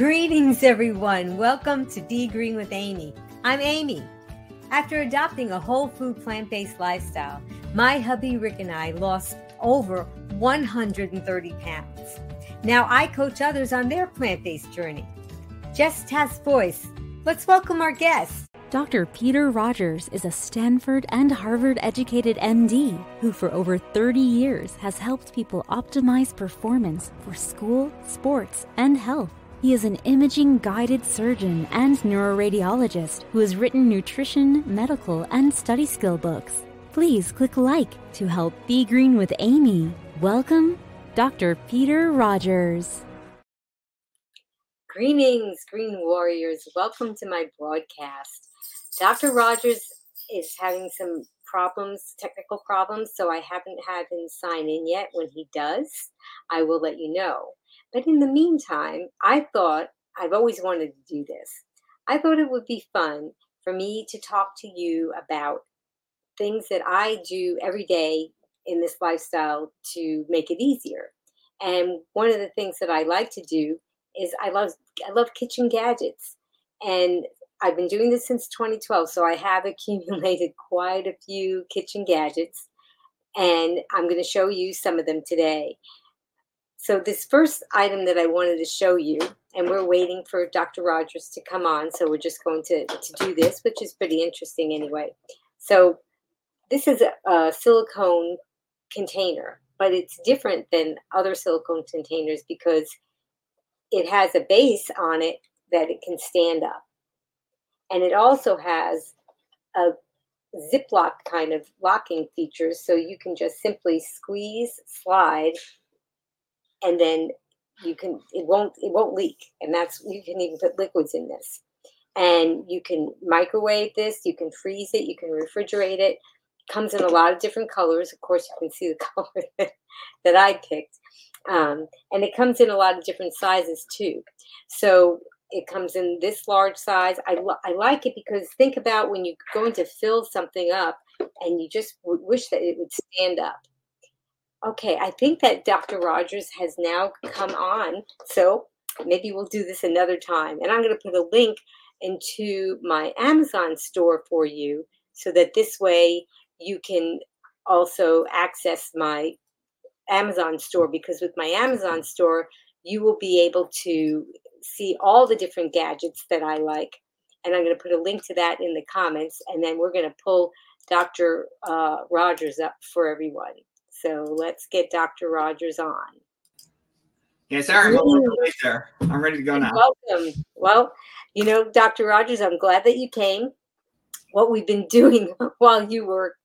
Greetings, everyone. Welcome to Be Green with Amy. I'm Amy. After adopting a whole food plant-based lifestyle, my hubby Rick and I lost over 130 pounds. Now I coach others on their plant-based journey. Jess Tess Boyce, let's welcome our guest. Dr. Peter Rogers is a Stanford and Harvard-educated MD who for over 30 years has helped people optimize performance for school, sports, and health. He is an imaging-guided surgeon and neuroradiologist who has written nutrition, medical, and study skill books. Please click like to help Be Green with Amy. Welcome, Dr. Peter Rogers. Greetings, Green Warriors. Welcome to my broadcast. Dr. Rogers is having some problems, technical problems, so I haven't had him sign in yet. When he does, I will let you know. But in the meantime, I've always wanted to do this. I thought it would be fun for me to talk to you about things that I do every day in this lifestyle to make it easier. And one of the things that I like to do is I love kitchen gadgets. And I've been doing this since 2012, so I have accumulated quite a few kitchen gadgets, and I'm going to show you some of them today. So this first item that I wanted to show you, and we're waiting for Dr. Rogers to come on, so we're just going to do this, which is pretty interesting anyway. So this is a silicone container, but it's different than other silicone containers because it has a base on it that it can stand up. And it also has a Ziploc kind of locking feature, so you can just simply squeeze, slide, and then you can, it won't leak. And that's, you can even put liquids in this. And you can microwave this, you can freeze it, you can refrigerate it. It comes in a lot of different colors. Of course, you can see the color that I picked. And it comes in a lot of different sizes too. So it comes in this large size. I like it because think about when you're going to fill something up and you just would wish that it would stand up. Okay, I think that Dr. Rogers has now come on, so maybe we'll do this another time. And I'm going to put a link into my Amazon store for you so that this way you can also access my Amazon store, because with my Amazon store, you will be able to see all the different gadgets that I like. And I'm going to put a link to that in the comments, and then we're going to pull Dr. Rogers up for everyone. So let's get Dr. Rogers on. Yes, sir. I'm ready to go now. Welcome. Well, you know, Dr. Rogers, I'm glad that you came. What we've been doing while you were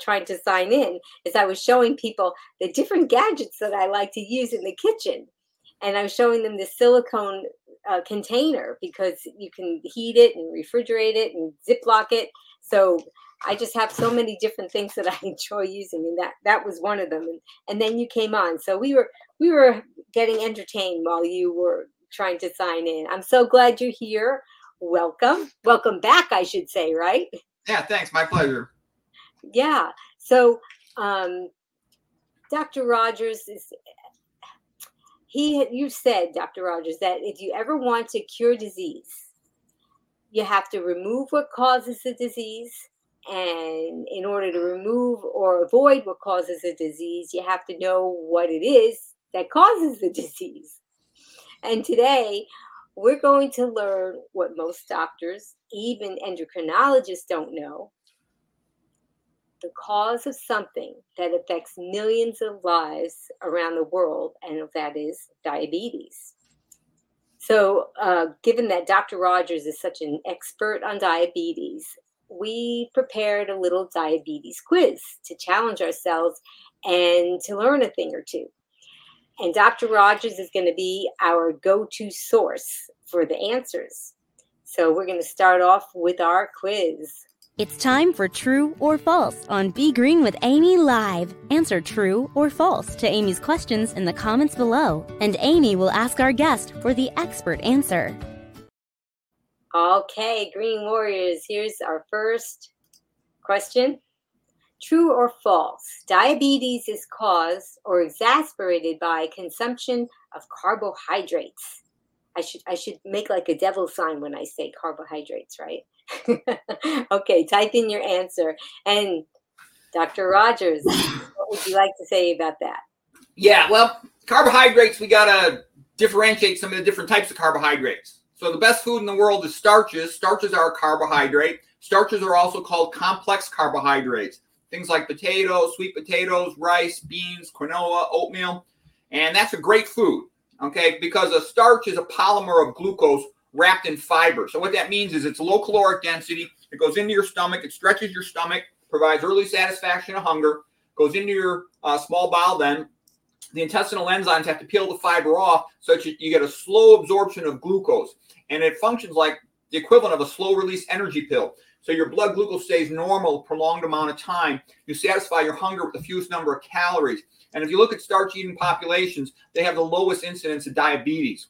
trying to sign in is I was showing people the different gadgets that I like to use in the kitchen. And I was showing them the silicone container because you can heat it and refrigerate it and Ziploc it. So I just have so many different things that I enjoy using, and that was one of them. And then you came on, so we were getting entertained while you were trying to sign in. I'm so glad you're here. Welcome back, I should say, right? Yeah, thanks. My pleasure. Yeah. So, Dr. Rogers you said, Dr. Rogers, that if you ever want to cure disease, you have to remove what causes the disease. And in order to remove or avoid what causes a disease, you have to know what it is that causes the disease. And today, we're going to learn what most doctors, even endocrinologists, don't know. The cause of something that affects millions of lives around the world, and that is diabetes. So, given that Dr. Rogers is such an expert on diabetes, we prepared a little diabetes quiz to challenge ourselves and to learn a thing or two. And Dr. Rogers is going to be our go-to source for the answers. So we're going to start off with our quiz. It's time for True or False on Be Green with Amy Live. Answer true or false to Amy's questions in the comments below, and Amy will ask our guest for the expert answer. Okay, Green Warriors, here's our first question. True or false? Diabetes is caused or exacerbated by consumption of carbohydrates. I should make like a devil sign when I say carbohydrates, right? Okay, type in your answer. And Dr. Rogers, what would you like to say about that? Yeah, well, carbohydrates, we got to differentiate some of the different types of carbohydrates. So the best food in the world is starches. Starches are a carbohydrate. Starches are also called complex carbohydrates. Things like potatoes, sweet potatoes, rice, beans, quinoa, oatmeal. And that's a great food, okay, because a starch is a polymer of glucose wrapped in fiber. So what that means is it's low caloric density. It goes into your stomach. It stretches your stomach, provides early satisfaction of hunger, goes into your small bowel then. The intestinal enzymes have to peel the fiber off so that you get a slow absorption of glucose. And it functions like the equivalent of a slow-release energy pill. So your blood glucose stays normal a prolonged amount of time. You satisfy your hunger with the fewest number of calories. And if you look at starch-eating populations, they have the lowest incidence of diabetes.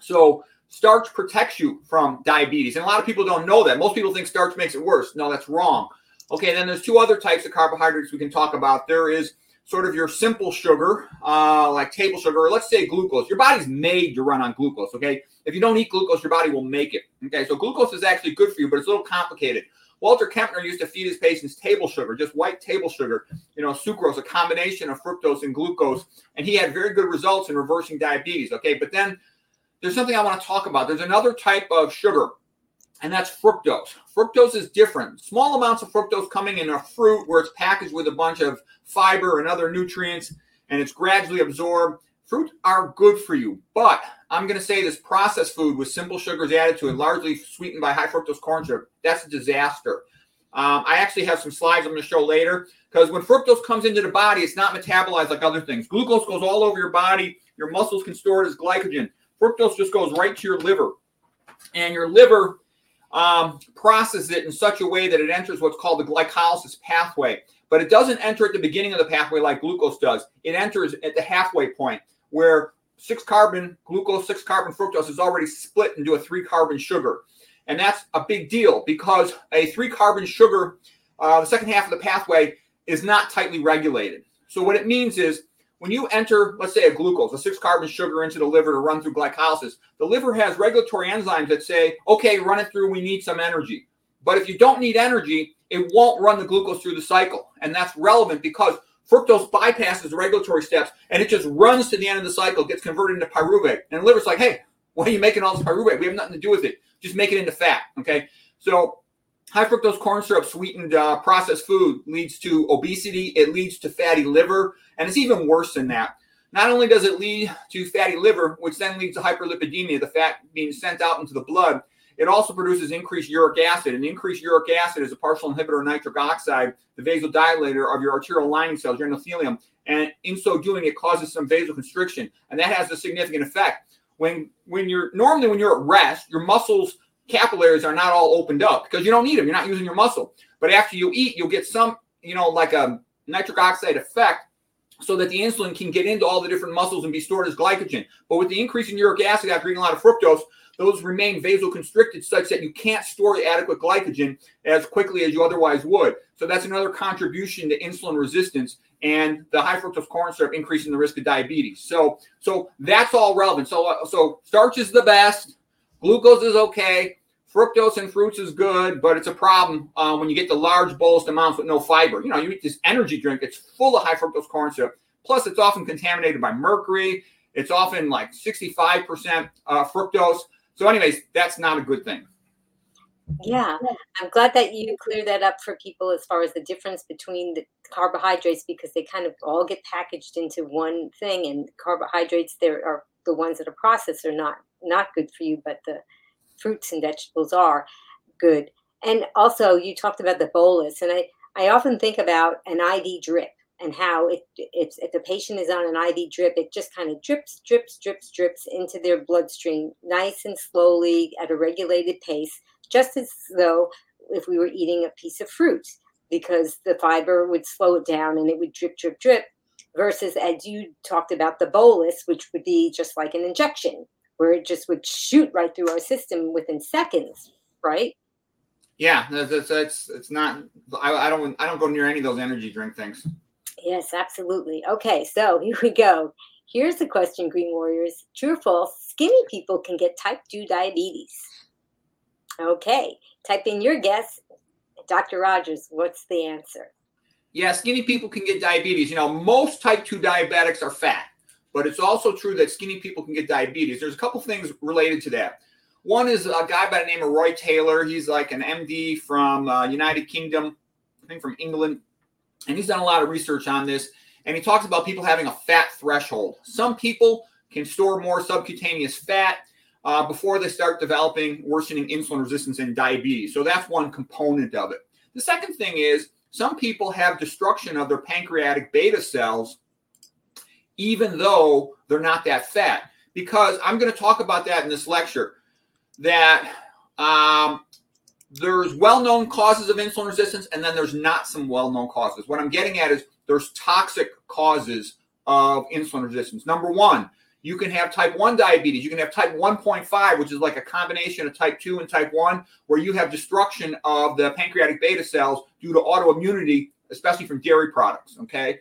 So starch protects you from diabetes. And a lot of people don't know that. Most people think starch makes it worse. No, that's wrong. Okay, then there's two other types of carbohydrates we can talk about. There is sort of your simple sugar, like table sugar, or let's say glucose. Your body's made to run on glucose, okay? If you don't eat glucose, your body will make it, okay? So glucose is actually good for you, but it's a little complicated. Walter Kempner used to feed his patients table sugar, just white table sugar, you know, sucrose, a combination of fructose and glucose, and he had very good results in reversing diabetes, okay? But then there's something I want to talk about. There's another type of sugar, and that's fructose. Fructose is different. Small amounts of fructose coming in a fruit where it's packaged with a bunch of fiber and other nutrients, and it's gradually absorbed. Fruits are good for you, but I'm going to say this processed food with simple sugars added to it, largely sweetened by high fructose corn syrup, that's a disaster. I actually have some slides I'm going to show later, because when fructose comes into the body, it's not metabolized like other things. Glucose goes all over your body. Your muscles can store it as glycogen. Fructose just goes right to your liver, and your liver processes it in such a way that it enters what's called the glycolysis pathway. But it doesn't enter at the beginning of the pathway like glucose does. It enters at the halfway point where 6-carbon glucose, 6-carbon fructose is already split into a 3-carbon sugar. And that's a big deal because a 3-carbon sugar, the second half of the pathway, is not tightly regulated. So what it means is when you enter, let's say, a glucose, a 6-carbon sugar into the liver to run through glycolysis, the liver has regulatory enzymes that say, okay, run it through, we need some energy. But if you don't need energy, it won't run the glucose through the cycle. And that's relevant because fructose bypasses the regulatory steps, and it just runs to the end of the cycle, gets converted into pyruvate. And the liver's like, hey, why are you making all this pyruvate? We have nothing to do with it. Just make it into fat, okay? So high fructose corn syrup sweetened processed food leads to obesity. It leads to fatty liver, and it's even worse than that. Not only does it lead to fatty liver, which then leads to hyperlipidemia, the fat being sent out into the blood, it also produces increased uric acid, and increased uric acid is a partial inhibitor of nitric oxide, the vasodilator of your arterial lining cells, your endothelium, and in so doing, it causes some vasoconstriction, and that has a significant effect. When you're at rest, your muscles, capillaries are not all opened up because you don't need them. You're not using your muscle. But after you eat, you'll get some, you know, like a nitric oxide effect so that the insulin can get into all the different muscles and be stored as glycogen. But with the increase in uric acid after eating a lot of fructose, those remain vasoconstricted such that you can't store adequate glycogen as quickly as you otherwise would. So that's another contribution to insulin resistance and the high fructose corn syrup increasing the risk of diabetes. So that's all relevant. So starch is the best. Glucose is okay. Fructose in fruits is good, but it's a problem when you get the large bolus amounts with no fiber. You know, you eat this energy drink, it's full of high fructose corn syrup. Plus, it's often contaminated by mercury. It's often like 65% fructose. So anyways, that's not a good thing. Yeah, I'm glad that you cleared that up for people as far as the difference between the carbohydrates, because they kind of all get packaged into one thing. And carbohydrates, there are the ones that are processed are not good for you, but the fruits and vegetables are good. And also you talked about the bolus, and I often think about an IV drip and how it's if the patient is on an IV drip, it just kind of drips into their bloodstream nice and slowly at a regulated pace, just as though if we were eating a piece of fruit, because the fiber would slow it down and it would drip versus, as you talked about, the bolus, which would be just like an injection, where it just would shoot right through our system within seconds, right? Yeah, it's not. I don't go near any of those energy drink things. Yes, absolutely. Okay, so here we go. Here's the question, Green Warriors. True or false, skinny people can get type 2 diabetes? Okay, type in your guess. Dr. Rogers, what's the answer? Yeah, skinny people can get diabetes. You know, most type 2 diabetics are fat, but it's also true that skinny people can get diabetes. There's a couple things related to that. One is a guy by the name of Roy Taylor. He's like an MD from United Kingdom, I think from England. And he's done a lot of research on this. And he talks about people having a fat threshold. Some people can store more subcutaneous fat before they start developing worsening insulin resistance and diabetes. So that's one component of it. The second thing is some people have destruction of their pancreatic beta cells, even though they're not that fat. Because I'm going to talk about that in this lecture, that there's well-known causes of insulin resistance, and then there's not some well-known causes. What I'm getting at is there's toxic causes of insulin resistance. Number one, you can have type 1 diabetes. You can have type 1.5, which is like a combination of type 2 and type 1, where you have destruction of the pancreatic beta cells due to autoimmunity, especially from dairy products, okay?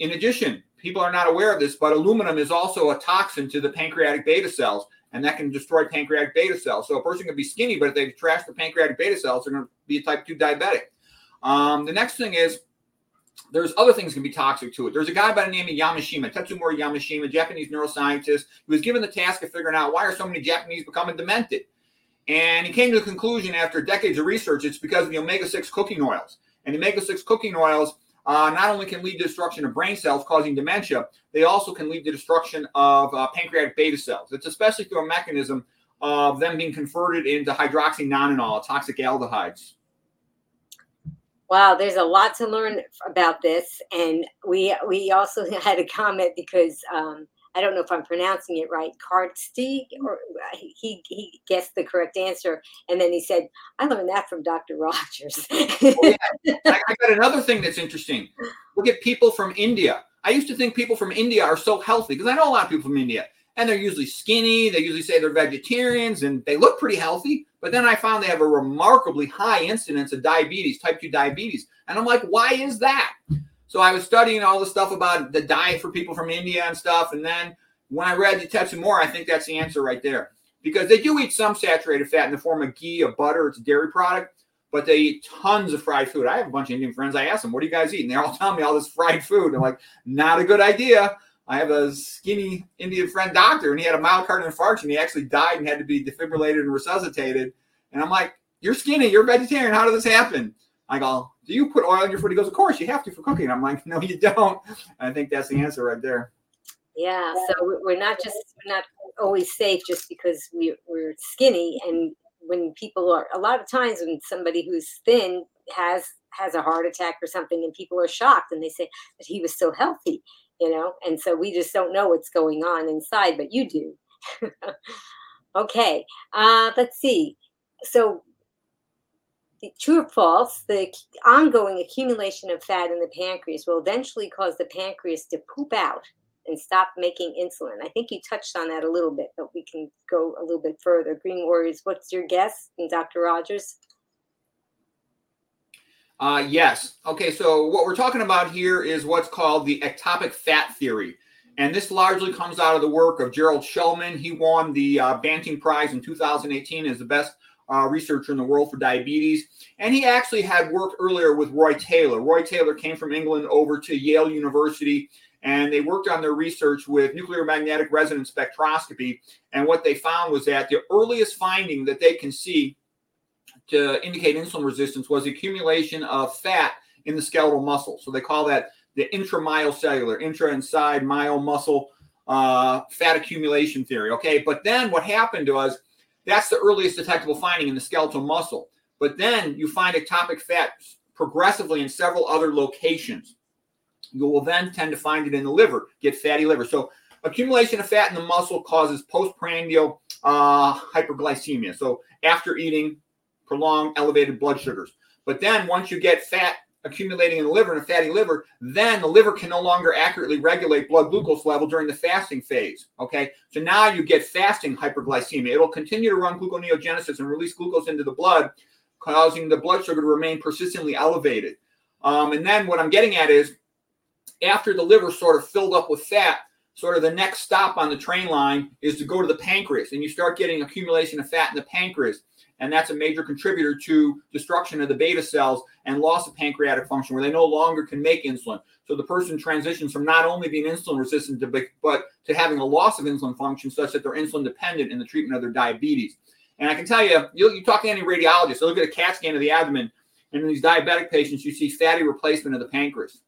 In addition, people are not aware of this, but aluminum is also a toxin to the pancreatic beta cells, and that can destroy pancreatic beta cells. So a person can be skinny, but if they trash the pancreatic beta cells, they're going to be a type 2 diabetic. The next thing is there's other things can be toxic to it. There's a guy by the name of Yamashima, Tetsumori Yamashima, Japanese neuroscientist, who was given the task of figuring out why are so many Japanese becoming demented. And he came to the conclusion after decades of research, it's because of the omega-6 cooking oils. And the omega-6 cooking oils not only can lead to destruction of brain cells causing dementia, they also can lead to destruction of pancreatic beta cells. It's especially through a mechanism of them being converted into hydroxynonanol, toxic aldehydes. Wow, there's a lot to learn about this. And we also had a comment because I don't know if I'm pronouncing it right, Kartsteeg, or he guessed the correct answer. And then he said, I learned that from Dr. Rogers. I got another thing that's interesting. Look at people from India. I used to think people from India are so healthy because I know a lot of people from India. And they're usually skinny. They usually say they're vegetarians and they look pretty healthy. But then I found they have a remarkably high incidence of diabetes, type 2 diabetes. And I'm like, why is that? So I was studying all the stuff about the diet for people from India and stuff. And then when I read the Tetsumori, I think that's the answer right there. Because they do eat some saturated fat in the form of ghee, of butter. It's a dairy product. But they eat tons of fried food. I have a bunch of Indian friends. I ask them, what do you guys eat? And they all tell me all this fried food. I'm like, not a good idea. I have a skinny Indian friend doctor, and he had a myocardial infarction. He actually died and had to be defibrillated and resuscitated. And I'm like, you're skinny. You're vegetarian. How did this happen? I go, do you put oil in your food? He goes, of course, you have to for cooking. I'm like, no, you don't. And I think that's the answer right there. Yeah, so we're not always safe just because we're skinny. And when people are, a lot of times when somebody who's thin has a heart attack or something, and people are shocked and they say, but he was so healthy, you know? And so we just don't know what's going on inside, but you do. Okay, let's see. So, true or false, the ongoing accumulation of fat in the pancreas will eventually cause the pancreas to poop out and stop making insulin. I think you touched on that a little bit, but we can go a little bit further. Green Warriors, what's your guess? And Dr. Rogers? Yes. Okay, so what we're talking about here is what's called the ectopic fat theory. And this largely comes out of the work of Gerald Shulman. He won the Banting Prize in 2018 as the best researcher in the world for diabetes. And he actually had worked earlier with Roy Taylor. Roy Taylor came from England over to Yale University, and they worked on their research with nuclear magnetic resonance spectroscopy. And what they found was that the earliest finding that they can see to indicate insulin resistance was the accumulation of fat in the skeletal muscle. So they call that the intramyocellular, intra-inside myomuscle fat accumulation theory. Okay, but then what happened was that's the earliest detectable finding in the skeletal muscle. But then you find ectopic fat progressively in several other locations. You will then tend to find it in the liver, get fatty liver. So accumulation of fat in the muscle causes postprandial hyperglycemia. So after eating, prolonged elevated blood sugars. But then once you get fat accumulating in the liver and a fatty liver, then the liver can no longer accurately regulate blood glucose level during the fasting phase, okay? So now you get fasting hyperglycemia. It'll continue to run gluconeogenesis and release glucose into the blood, causing the blood sugar to remain persistently elevated. And then what I'm getting at is after the liver sort of filled up with fat, sort of the next stop on the train line is to go to the pancreas, and you start getting accumulation of fat in the pancreas. And that's a major contributor to destruction of the beta cells and loss of pancreatic function, where they no longer can make insulin. So the person transitions from not only being insulin resistant, but to having a loss of insulin function such that they're insulin dependent in the treatment of their diabetes. And I can tell you, you talk to any radiologist, they'll look at a CAT scan of the abdomen, and in these diabetic patients, you see fatty replacement of the pancreas.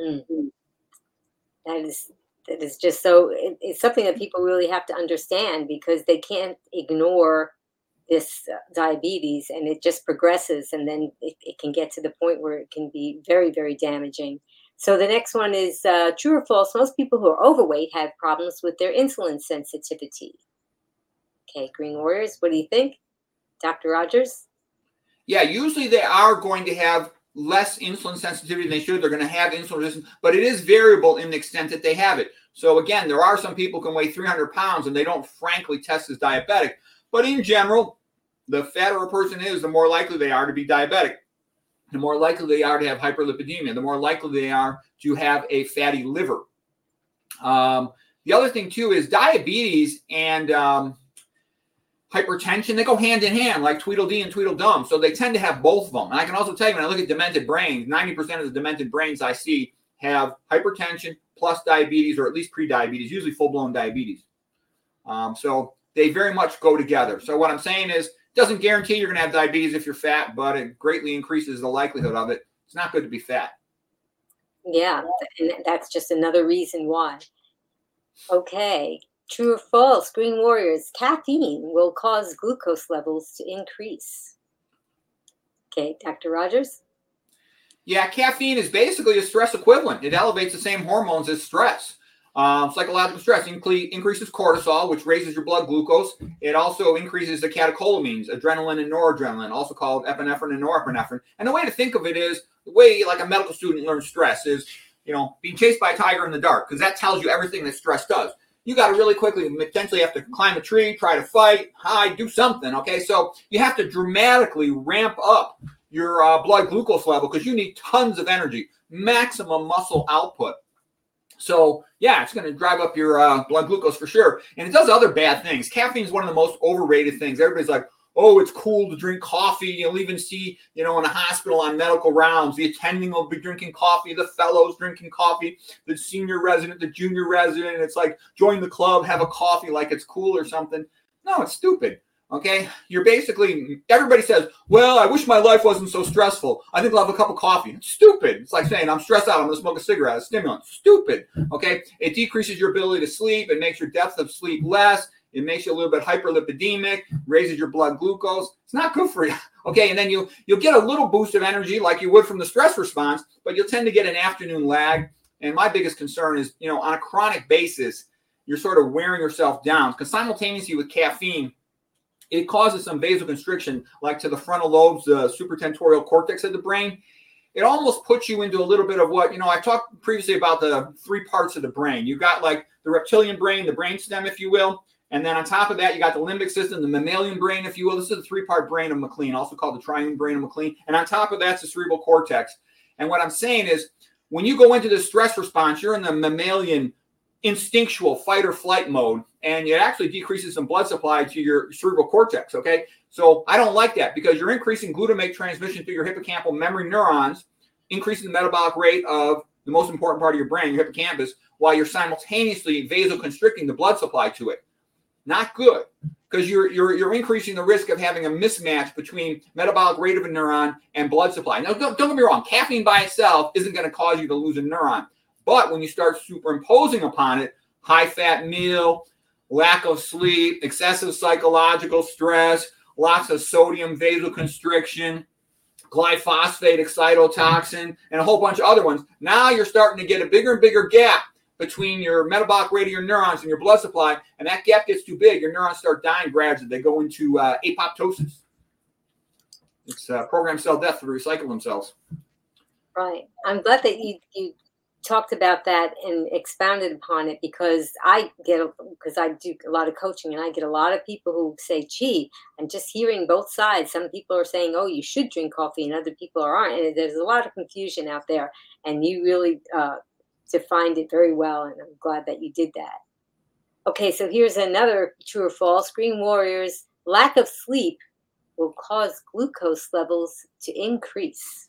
Mm-hmm. That is just so, it's something that people really have to understand, because they can't ignore this diabetes, and it just progresses, and then it can get to the point where it can be very, very damaging. So the next one is true or false. Most people who are overweight have problems with their insulin sensitivity. Okay, Green Warriors, what do you think? Dr. Rogers? Yeah, usually they are going to have less insulin sensitivity than they should. They're going to have insulin resistance, but it is variable in the extent that they have it. So again, there are some people who can weigh 300 pounds and they don't frankly test as diabetic, but in general, the fatter a person is, the more likely they are to be diabetic, the more likely they are to have hyperlipidemia, the more likely they are to have a fatty liver. The other thing, too, is diabetes and hypertension, they go hand in hand, like Tweedledee and Tweedledum. So they tend to have both of them. And I can also tell you, when I look at demented brains, 90% of the demented brains I see have hypertension plus diabetes, or at least pre-diabetes, usually full-blown diabetes. So they very much go together. So what I'm saying is, doesn't guarantee you're going to have diabetes if you're fat, but it greatly increases the likelihood of it. It's not good to be fat. Yeah, and that's just another reason why. Okay, true or false, Green Warriors, caffeine will cause glucose levels to increase. Okay, Dr. Rogers? Yeah, caffeine is basically a stress equivalent. It elevates the same hormones as stress. Psychological stress increases cortisol, which raises your blood glucose. It also increases the catecholamines, adrenaline and noradrenaline, also called epinephrine and norepinephrine. And the way to think of it is, the way like a medical student learns stress is, being chased by a tiger in the dark, because that tells you everything that stress does. You got to really quickly potentially have to climb a tree, try to fight, hide, do something, okay? So you have to dramatically ramp up your blood glucose level, because you need tons of energy, maximum muscle output. So yeah, it's going to drive up your blood glucose for sure. And it does other bad things. Caffeine is one of the most overrated things. Everybody's like, oh, it's cool to drink coffee. You'll even see, in a hospital on medical rounds, the attending will be drinking coffee, the fellows drinking coffee, the senior resident, the junior resident. It's like, join the club, have a coffee, like it's cool or something. No, it's stupid. Okay. You're basically, everybody says, well, I wish my life wasn't so stressful. I think I'll have a cup of coffee. It's stupid. It's like saying I'm stressed out, I'm going to smoke a cigarette, a stimulant. Stupid. Okay. It decreases your ability to sleep. It makes your depth of sleep less. It makes you a little bit hyperlipidemic, raises your blood glucose. It's not good for you. Okay. And then you'll get a little boost of energy like you would from the stress response, but you'll tend to get an afternoon lag. And my biggest concern is, on a chronic basis, you're sort of wearing yourself down, because simultaneously with caffeine, it causes some vasoconstriction, like to the frontal lobes, the supratentorial cortex of the brain. It almost puts you into a little bit of what, I talked previously about the three parts of the brain. You've got like the reptilian brain, the brainstem, if you will. And then on top of that, you got the limbic system, the mammalian brain, if you will. This is the three-part brain of McLean, also called the triune brain of McLean. And on top of that's the cerebral cortex. And what I'm saying is, when you go into this stress response, you're in the mammalian instinctual fight or flight mode, and it actually decreases some blood supply to your cerebral cortex. Okay. So I don't like that, because you're increasing glutamate transmission through your hippocampal memory neurons, increasing the metabolic rate of the most important part of your brain, your hippocampus, while you're simultaneously vasoconstricting the blood supply to it. Not good, because you're increasing the risk of having a mismatch between metabolic rate of a neuron and blood supply. Now, don't get me wrong. Caffeine by itself isn't going to cause you to lose a neuron. But when you start superimposing upon it, high-fat meal, lack of sleep, excessive psychological stress, lots of sodium vasoconstriction, glyphosate excitotoxin, and a whole bunch of other ones, now you're starting to get a bigger and bigger gap between your metabolic rate of your neurons and your blood supply, and that gap gets too big. Your neurons start dying gradually. They go into apoptosis. It's programmed cell death to recycle themselves. Right. I'm glad that you talked about that and expounded upon it, because I do a lot of coaching, and I get a lot of people who say, gee, I'm just hearing both sides. Some people are saying, oh, you should drink coffee, and other people aren't. And there's a lot of confusion out there. And you really defined it very well, and I'm glad that you did that. Okay, so here's another true or false. Green warriors, lack of sleep will cause glucose levels to increase.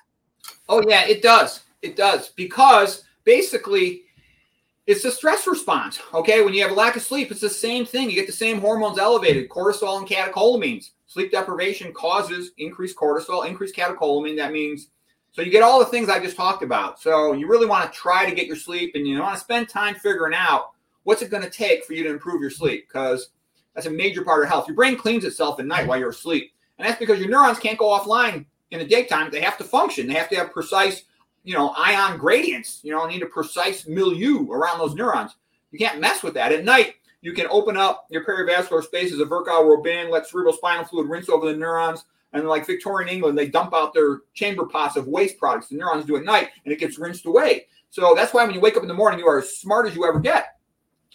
Oh, yeah, it does. It does, because basically it's a stress response, okay? When you have a lack of sleep, it's the same thing. You get the same hormones elevated, cortisol and catecholamines. Sleep deprivation causes increased cortisol, increased catecholamine. That means, so you get all the things I just talked about. So you really want to try to get your sleep, and you want to spend time figuring out what's it going to take for you to improve your sleep, because that's a major part of health. Your brain cleans itself at night while you're asleep, and that's because your neurons can't go offline in the daytime. They have to function. They have to have precise, ion gradients, need a precise milieu around those neurons. You can't mess with that. At night, you can open up your perivascular spaces of Virchow, Robin, let cerebrospinal fluid rinse over the neurons. And like Victorian England, they dump out their chamber pots of waste products. The neurons do at night, and it gets rinsed away. So that's why when you wake up in the morning, you are as smart as you ever get.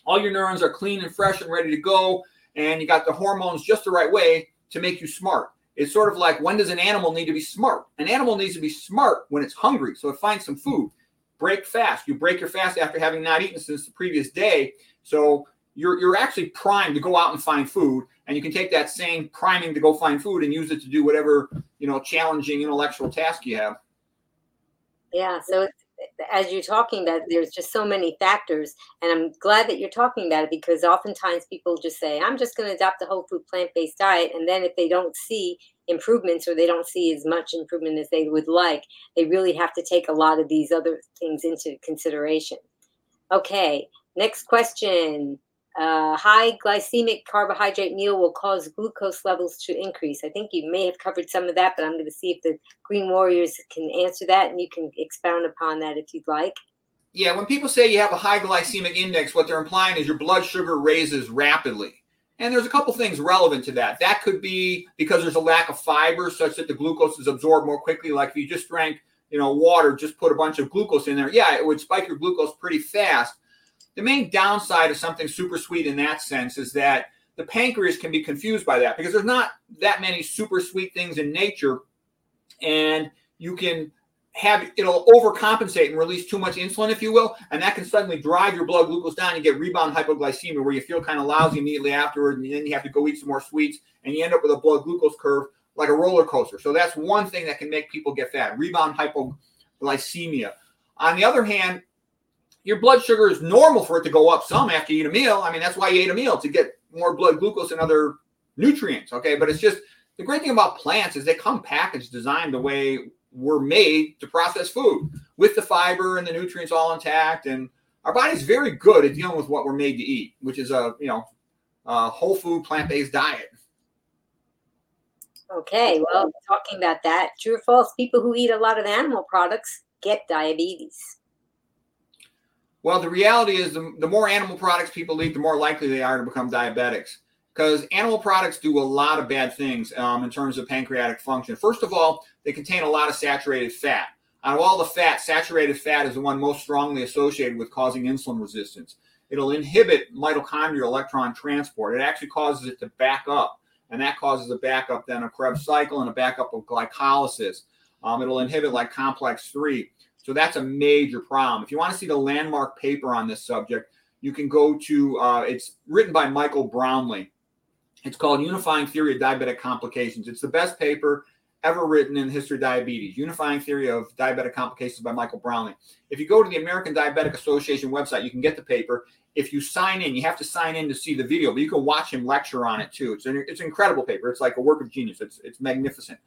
All your neurons are clean and fresh and ready to go. And you got the hormones just the right way to make you smart. It's sort of like, when does an animal need to be smart? An animal needs to be smart when it's hungry. So it finds some food. Break fast. You break your fast after having not eaten since the previous day. So you're actually primed to go out and find food. And you can take that same priming to go find food and use it to do whatever, challenging intellectual task you have. Yeah. So as you're talking about, there's just so many factors. And I'm glad that you're talking about it, because oftentimes people just say, I'm just going to adopt a whole food plant-based diet. And then if they don't see improvements, or they don't see as much improvement as they would like, they really have to take a lot of these other things into consideration. Okay, next question. High glycemic carbohydrate meal will cause glucose levels to increase. I think you may have covered some of that, but I'm going to see if the Green Warriors can answer that, and you can expound upon that if you'd like. Yeah, when people say you have a high glycemic index, what they're implying is your blood sugar raises rapidly. And there's a couple things relevant to that. That could be because there's a lack of fiber such that the glucose is absorbed more quickly. Like if you just drank, water, just put a bunch of glucose in there. Yeah, it would spike your glucose pretty fast. The main downside of something super sweet in that sense is that the pancreas can be confused by that, because there's not that many super sweet things in nature, and you can have, it'll overcompensate and release too much insulin, if you will, and that can suddenly drive your blood glucose down. You get rebound hypoglycemia, where you feel kind of lousy immediately afterward, and then you have to go eat some more sweets, and you end up with a blood glucose curve like a roller coaster. So that's one thing that can make people get fat, rebound hypoglycemia. On the other hand, your blood sugar is normal for it to go up some after you eat a meal. I mean, that's why you ate a meal, to get more blood glucose and other nutrients, okay? But it's just, the great thing about plants is they come packaged, designed the way we're made to process food, with the fiber and the nutrients all intact. And our body's very good at dealing with what we're made to eat, which is a whole food, plant-based diet. Okay, well, talking about that, true or false, people who eat a lot of animal products get diabetes. Well, the reality is the more animal products people eat, the more likely they are to become diabetics, because animal products do a lot of bad things in terms of pancreatic function. First of all, they contain a lot of saturated fat. Out of all the fat, saturated fat is the one most strongly associated with causing insulin resistance. It'll inhibit mitochondrial electron transport. It actually causes it to back up, and that causes a backup then of Krebs cycle and a backup of glycolysis. It'll inhibit like complex 3. So that's a major problem. If you want to see the landmark paper on this subject, you can go to, it's written by Michael Brownlee. It's called Unifying Theory of Diabetic Complications. It's the best paper ever written in the history of diabetes, Unifying Theory of Diabetic Complications by Michael Brownlee. If you go to the American Diabetic Association website, you can get the paper. If you sign in, you have to sign in to see the video, but you can watch him lecture on it too. It's an incredible paper. It's like a work of genius. It's magnificent.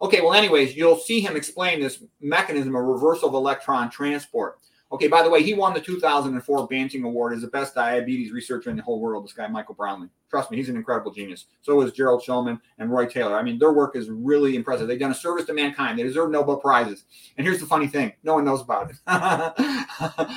Okay, well, anyways, you'll see him explain this mechanism of reversal of electron transport. Okay, by the way, he won the 2004 Banting Award as the best diabetes researcher in the whole world, this guy Michael Brownlee. Trust me, he's an incredible genius. So is Gerald Shulman and Roy Taylor. I mean, their work is really impressive. They've done a service to mankind. They deserve Nobel Prizes. And here's the funny thing. No one knows about it.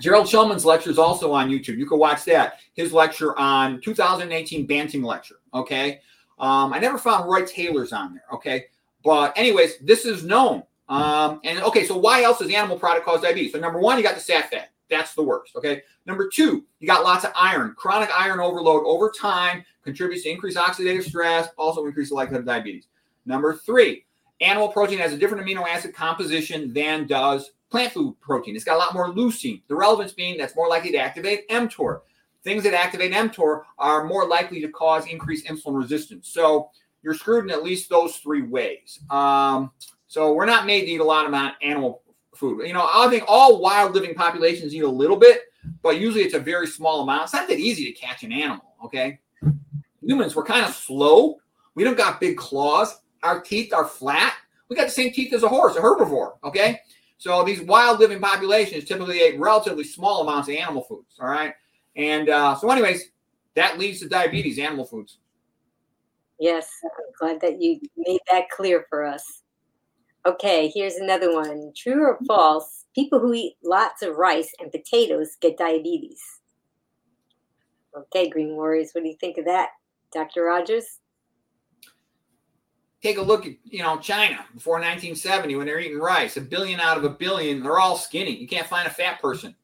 Gerald Shulman's lecture is also on YouTube. You can watch that. His lecture on 2018 Banting lecture, okay? I never found Roy Taylor's on there, okay? But anyways, this is known. And okay, so why else does animal product cause diabetes? So number one, you got the sat fat. That's the worst, okay? Number two, you got lots of iron. Chronic iron overload over time contributes to increased oxidative stress, also increased the likelihood of diabetes. Number three, animal protein has a different amino acid composition than does plant food protein. It's got a lot more leucine, the relevance being that's more likely to activate mTOR. Things that activate mTOR are more likely to cause increased insulin resistance. So you're screwed in at least those three ways. So we're not made to eat a lot of animal food. You know, I think all wild living populations eat a little bit, but usually it's a very small amount. It's not that easy to catch an animal, okay? Humans, we're kind of slow. We don't got big claws. Our teeth are flat. We got the same teeth as a horse, a herbivore, okay? So these wild living populations typically ate relatively small amounts of animal foods, all right? And so anyways, that leads to diabetes, animal foods. Yes, I'm glad that you made that clear for us. Okay, here's another one. True or false, people who eat lots of rice and potatoes get diabetes. Okay, Green Warriors, what do you think of that, Dr. Rogers? Take a look at, you know, China before 1970 when they're eating rice. 1 billion out of 1 billion, they're all skinny. You can't find a fat person.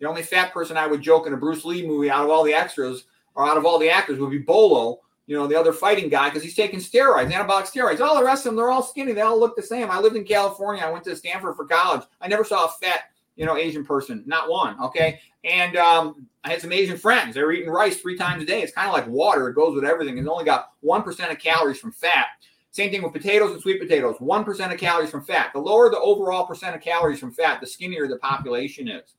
The only fat person I would joke in a Bruce Lee movie out of all the extras or out of all the actors would be Bolo, you know, the other fighting guy, because he's taking steroids, anabolic steroids. All the rest of them, they're all skinny. They all look the same. I lived in California. I went to Stanford for college. I never saw a fat, you know, Asian person, not one, okay? And I had some Asian friends. They were eating rice 3 times a day. It's kind of like water. It goes with everything. It's only got 1% of calories from fat. Same thing with potatoes and sweet potatoes, 1% of calories from fat. The lower the overall percent of calories from fat, the skinnier the population is.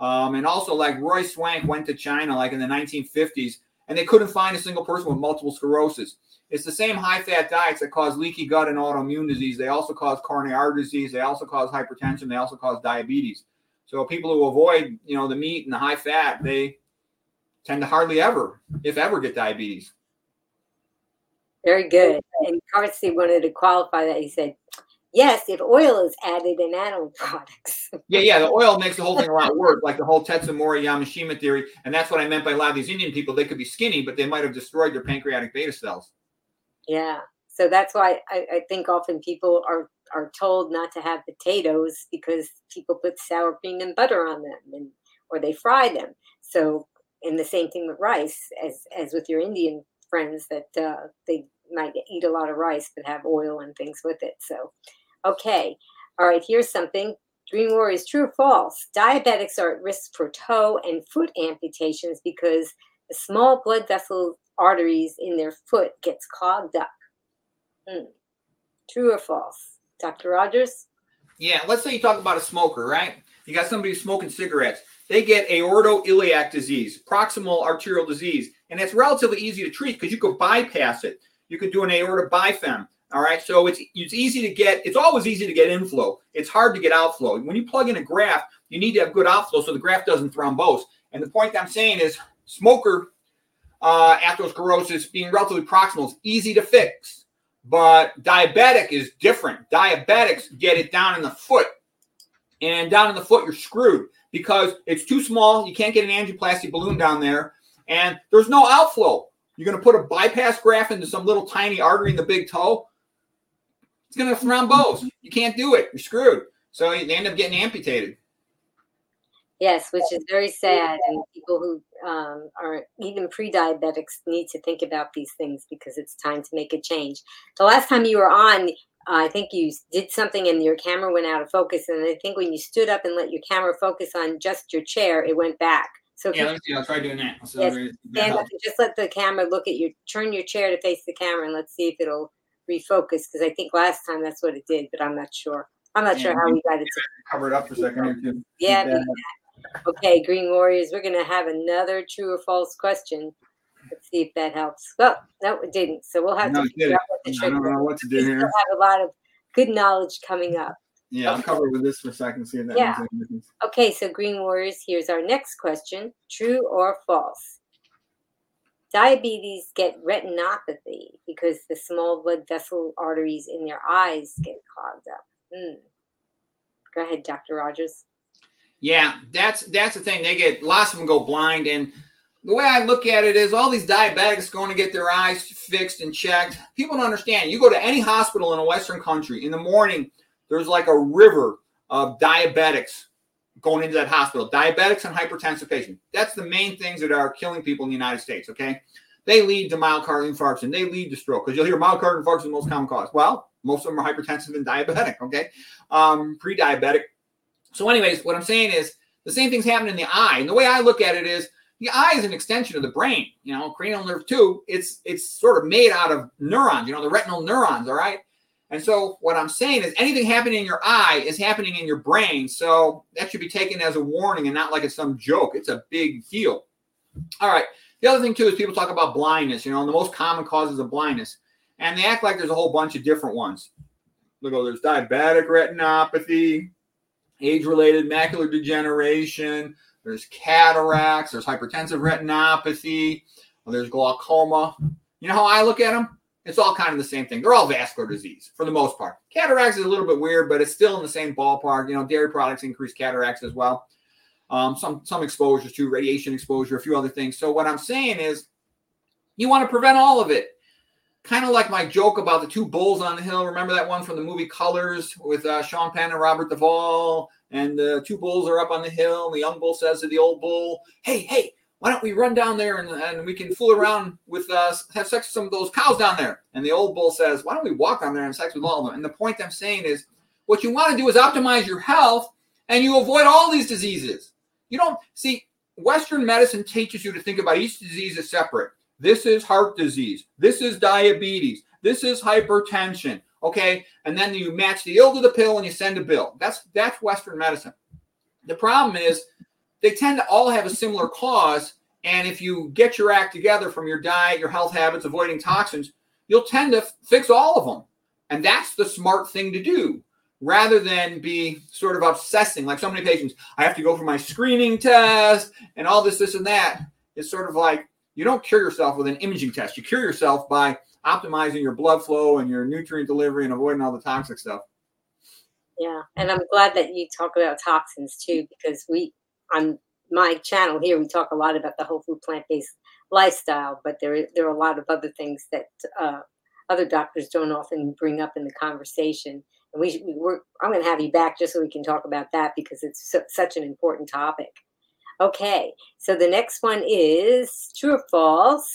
And also, like Roy Swank went to China like in the 1950s, and they couldn't find a single person with multiple sclerosis. It's the same high-fat diets that cause leaky gut and autoimmune disease. They also cause coronary artery disease. They also cause hypertension. They also cause diabetes. So people who avoid, you know, the meat and the high fat, they tend to hardly ever, if ever, get diabetes. Very good. And Carsey wanted to qualify that. He said, yes, if oil is added in animal products. Yeah, the oil makes the whole thing a lot worse, like the whole Tetsumori Yamashima theory. And that's what I meant by a lot of these Indian people. They could be skinny, but they might have destroyed their pancreatic beta cells. Yeah, so that's why I think often people are told not to have potatoes because people put sour cream and butter on them, and or they fry them. So, and the same thing with rice, as with your Indian friends, that they might eat a lot of rice but have oil and things with it. So, okay. All right, here's something. Dream War is true or false. Diabetics are at risk for toe and foot amputations because the small blood vessel arteries in their foot gets clogged up. True or false? Dr. Rogers? Yeah, let's say you talk about a smoker, right? You got somebody smoking cigarettes. They get aortoiliac disease, proximal arterial disease, and it's relatively easy to treat because you could bypass it. You could do an aorta bifem. All right. So it's easy to get. It's always easy to get inflow. It's hard to get outflow. When you plug in a graft, you need to have good outflow so the graft doesn't thrombose. And the point I'm saying is smoker atherosclerosis being relatively proximal is easy to fix. But diabetic is different. Diabetics get it down in the foot. And down in the foot, you're screwed because it's too small. You can't get an angioplasty balloon down there. And there's no outflow. You're going to put a bypass graft into some little tiny artery in the big toe. It's going to thrombose. You can't do it. You're screwed. So they end up getting amputated. Yes, which is very sad. And people who are even pre-diabetics need to think about these things because it's time to make a change. The last time you were on, I think you did something and your camera went out of focus. And I think when you stood up and let your camera focus on just your chair, it went back. So yeah, let me see. I'll try doing that. So yes, and just let the camera look at you. Turn your chair to face the camera, and let's see if it'll refocus. Because I think last time that's what it did, but I'm not sure. I'm not sure how we got it to cover it up for a second. Yeah. Okay, Green Warriors, we're going to have another true or false question. Let's see if that helps. Well, no, it didn't. So we'll have to figure out what the trick is. I don't know what to do here. We still have a lot of good knowledge coming up. Yeah, okay. I'll cover with this for a second. See if that makes any difference. Okay, so Green Warriors, here's our next question. True or false? Diabetes get retinopathy because the small blood vessel arteries in their eyes get clogged up. Go ahead, Dr. Rogers. Yeah, that's the thing. They get lots of them go blind. And the way I look at it is all these diabetics going to get their eyes fixed and checked. People don't understand. You go to any hospital in a Western country in the morning, there's like a river of diabetics going into that hospital. Diabetics and hypertensive patients. That's the main things that are killing people in the United States, okay? They lead to myocardial infarction. They lead to stroke because you'll hear myocardial infarction is the most common cause. Well, most of them are hypertensive and diabetic, okay? Pre-diabetic. So anyways, what I'm saying is the same things happen in the eye. And the way I look at it is the eye is an extension of the brain, you know, cranial nerve 2. It's sort of made out of neurons, you know, the retinal neurons, all right? And so what I'm saying is anything happening in your eye is happening in your brain. So that should be taken as a warning and not like it's some joke. It's a big deal. All right. The other thing, too, is people talk about blindness, you know, and the most common causes of blindness. And they act like there's a whole bunch of different ones. Look, there's diabetic retinopathy, age-related macular degeneration. There's cataracts. There's hypertensive retinopathy. There's glaucoma. You know how I look at them? It's all kind of the same thing. They're all vascular disease for the most part. Cataracts is a little bit weird, but it's still in the same ballpark. You know, dairy products increase cataracts as well. Some exposures to radiation exposure, a few other things. So what I'm saying is you want to prevent all of it. Kind of like my joke about the two bulls on the hill. Remember that one from the movie Colors with Sean Penn and Robert Duvall? And the two bulls are up on the hill. And the young bull says to the old bull, hey, why don't we run down there and we can fool around with us, have sex with some of those cows down there. And the old bull says, why don't we walk down there and have sex with all of them? And the point I'm saying is what you want to do is optimize your health and you avoid all these diseases. You don't see, Western medicine teaches you to think about each disease as separate. This is heart disease. This is diabetes. This is hypertension. Okay. And then you match the ill to the pill and you send a bill. That's Western medicine. The problem is they tend to all have a similar cause. And if you get your act together from your diet, your health habits, avoiding toxins, you'll tend to fix all of them. And that's the smart thing to do rather than be sort of obsessing. Like so many patients, I have to go for my screening test and all this and that. It's sort of like, you don't cure yourself with an imaging test. You cure yourself by optimizing your blood flow and your nutrient delivery and avoiding all the toxic stuff. Yeah. And I'm glad that you talk about toxins too, because on my channel here, we talk a lot about the whole food plant-based lifestyle, but there are a lot of other things that other doctors don't often bring up in the conversation. And I'm going to have you back just so we can talk about that because it's such an important topic. Okay, so the next one is true or false.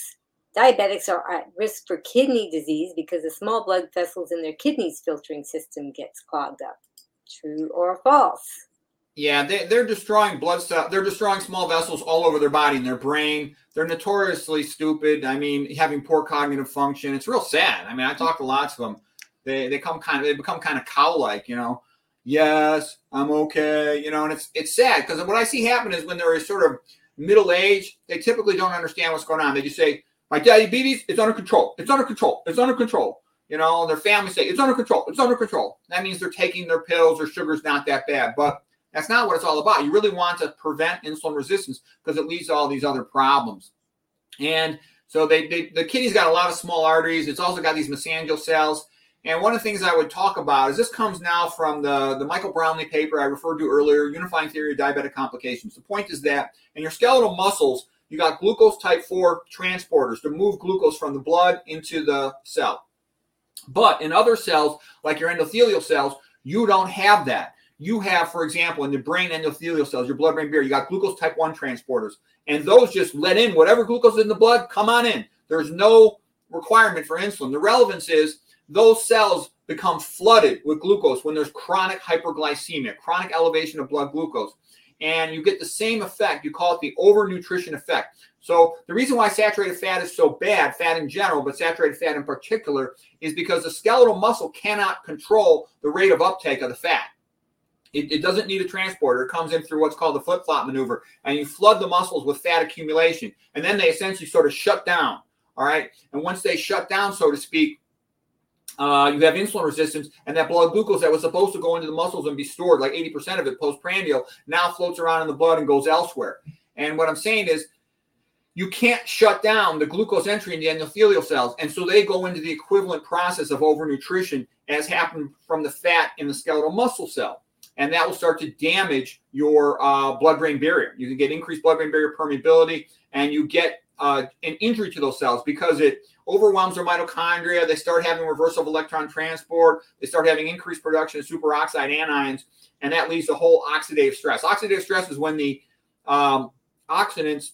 Diabetics are at risk for kidney disease because the small blood vessels in their kidneys filtering system gets clogged up. True or false? Yeah, they're destroying blood cells. They're destroying small vessels all over their body and their brain. They're notoriously stupid. I mean, having poor cognitive function. It's real sad. I mean, I talk to lots of them. They become kind of cow-like, you know. Yes, I'm okay, you know, and it's sad because what I see happen is when they're sort of middle age, they typically don't understand what's going on. They just say, my diabetes, it's under control. It's under control. It's under control. You know, their family say, it's under control. It's under control. That means they're taking their pills. Their sugar's not that bad, but that's not what it's all about. You really want to prevent insulin resistance because it leads to all these other problems. And so the kidney's got a lot of small arteries. It's also got these mesangial cells. And one of the things I would talk about is this comes now from the Michael Brownlee paper I referred to earlier, Unifying Theory of Diabetic Complications. The point is that in your skeletal muscles, you got glucose type 4 transporters to move glucose from the blood into the cell. But in other cells, like your endothelial cells, you don't have that. You have, for example, in the brain endothelial cells, your blood-brain barrier, you got glucose type 1 transporters. And those just let in whatever glucose is in the blood, come on in. There's no requirement for insulin. The relevance is those cells become flooded with glucose when there's chronic hyperglycemia, chronic elevation of blood glucose. And you get the same effect. You call it the overnutrition effect. So the reason why saturated fat is so bad, fat in general, but saturated fat in particular, is because the skeletal muscle cannot control the rate of uptake of the fat. It doesn't need a transporter. It comes in through what's called the flip-flop maneuver. And you flood the muscles with fat accumulation. And then they essentially sort of shut down. All right. And once they shut down, so to speak, you have insulin resistance, and that blood glucose that was supposed to go into the muscles and be stored, like 80% of it postprandial, now floats around in the blood and goes elsewhere. And what I'm saying is you can't shut down the glucose entry in the endothelial cells, and so they go into the equivalent process of overnutrition as happened from the fat in the skeletal muscle cell. And that will start to damage your blood-brain barrier. You can get increased blood-brain barrier permeability, and you get an injury to those cells because it overwhelms their mitochondria. They start having reverse of electron transport. They start having increased production of superoxide anions, and that leads to whole oxidative stress. Oxidative stress is when the oxidants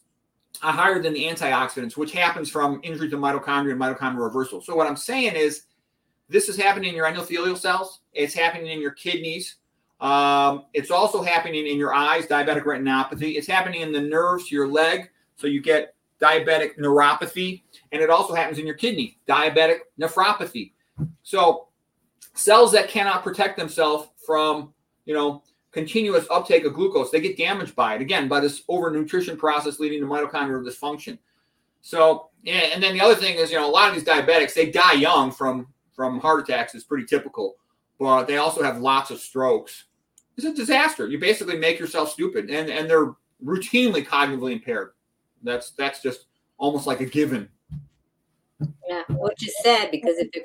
are higher than the antioxidants, which happens from injury to mitochondria and mitochondrial reversal. So what I'm saying is this is happening in your endothelial cells. It's happening in your kidneys. It's also happening in your eyes, diabetic retinopathy. It's happening in the nerves to your leg, so you get diabetic neuropathy. And it also happens in your kidney, diabetic nephropathy. So cells that cannot protect themselves from, continuous uptake of glucose, they get damaged by it, again, by this overnutrition process leading to mitochondrial dysfunction. So, and then the other thing is, a lot of these diabetics, they die young from heart attacks. It's pretty typical, but they also have lots of strokes. It's a disaster. You basically make yourself stupid, and they're routinely cognitively impaired. That's just almost like a given. Yeah, which is sad, because if they're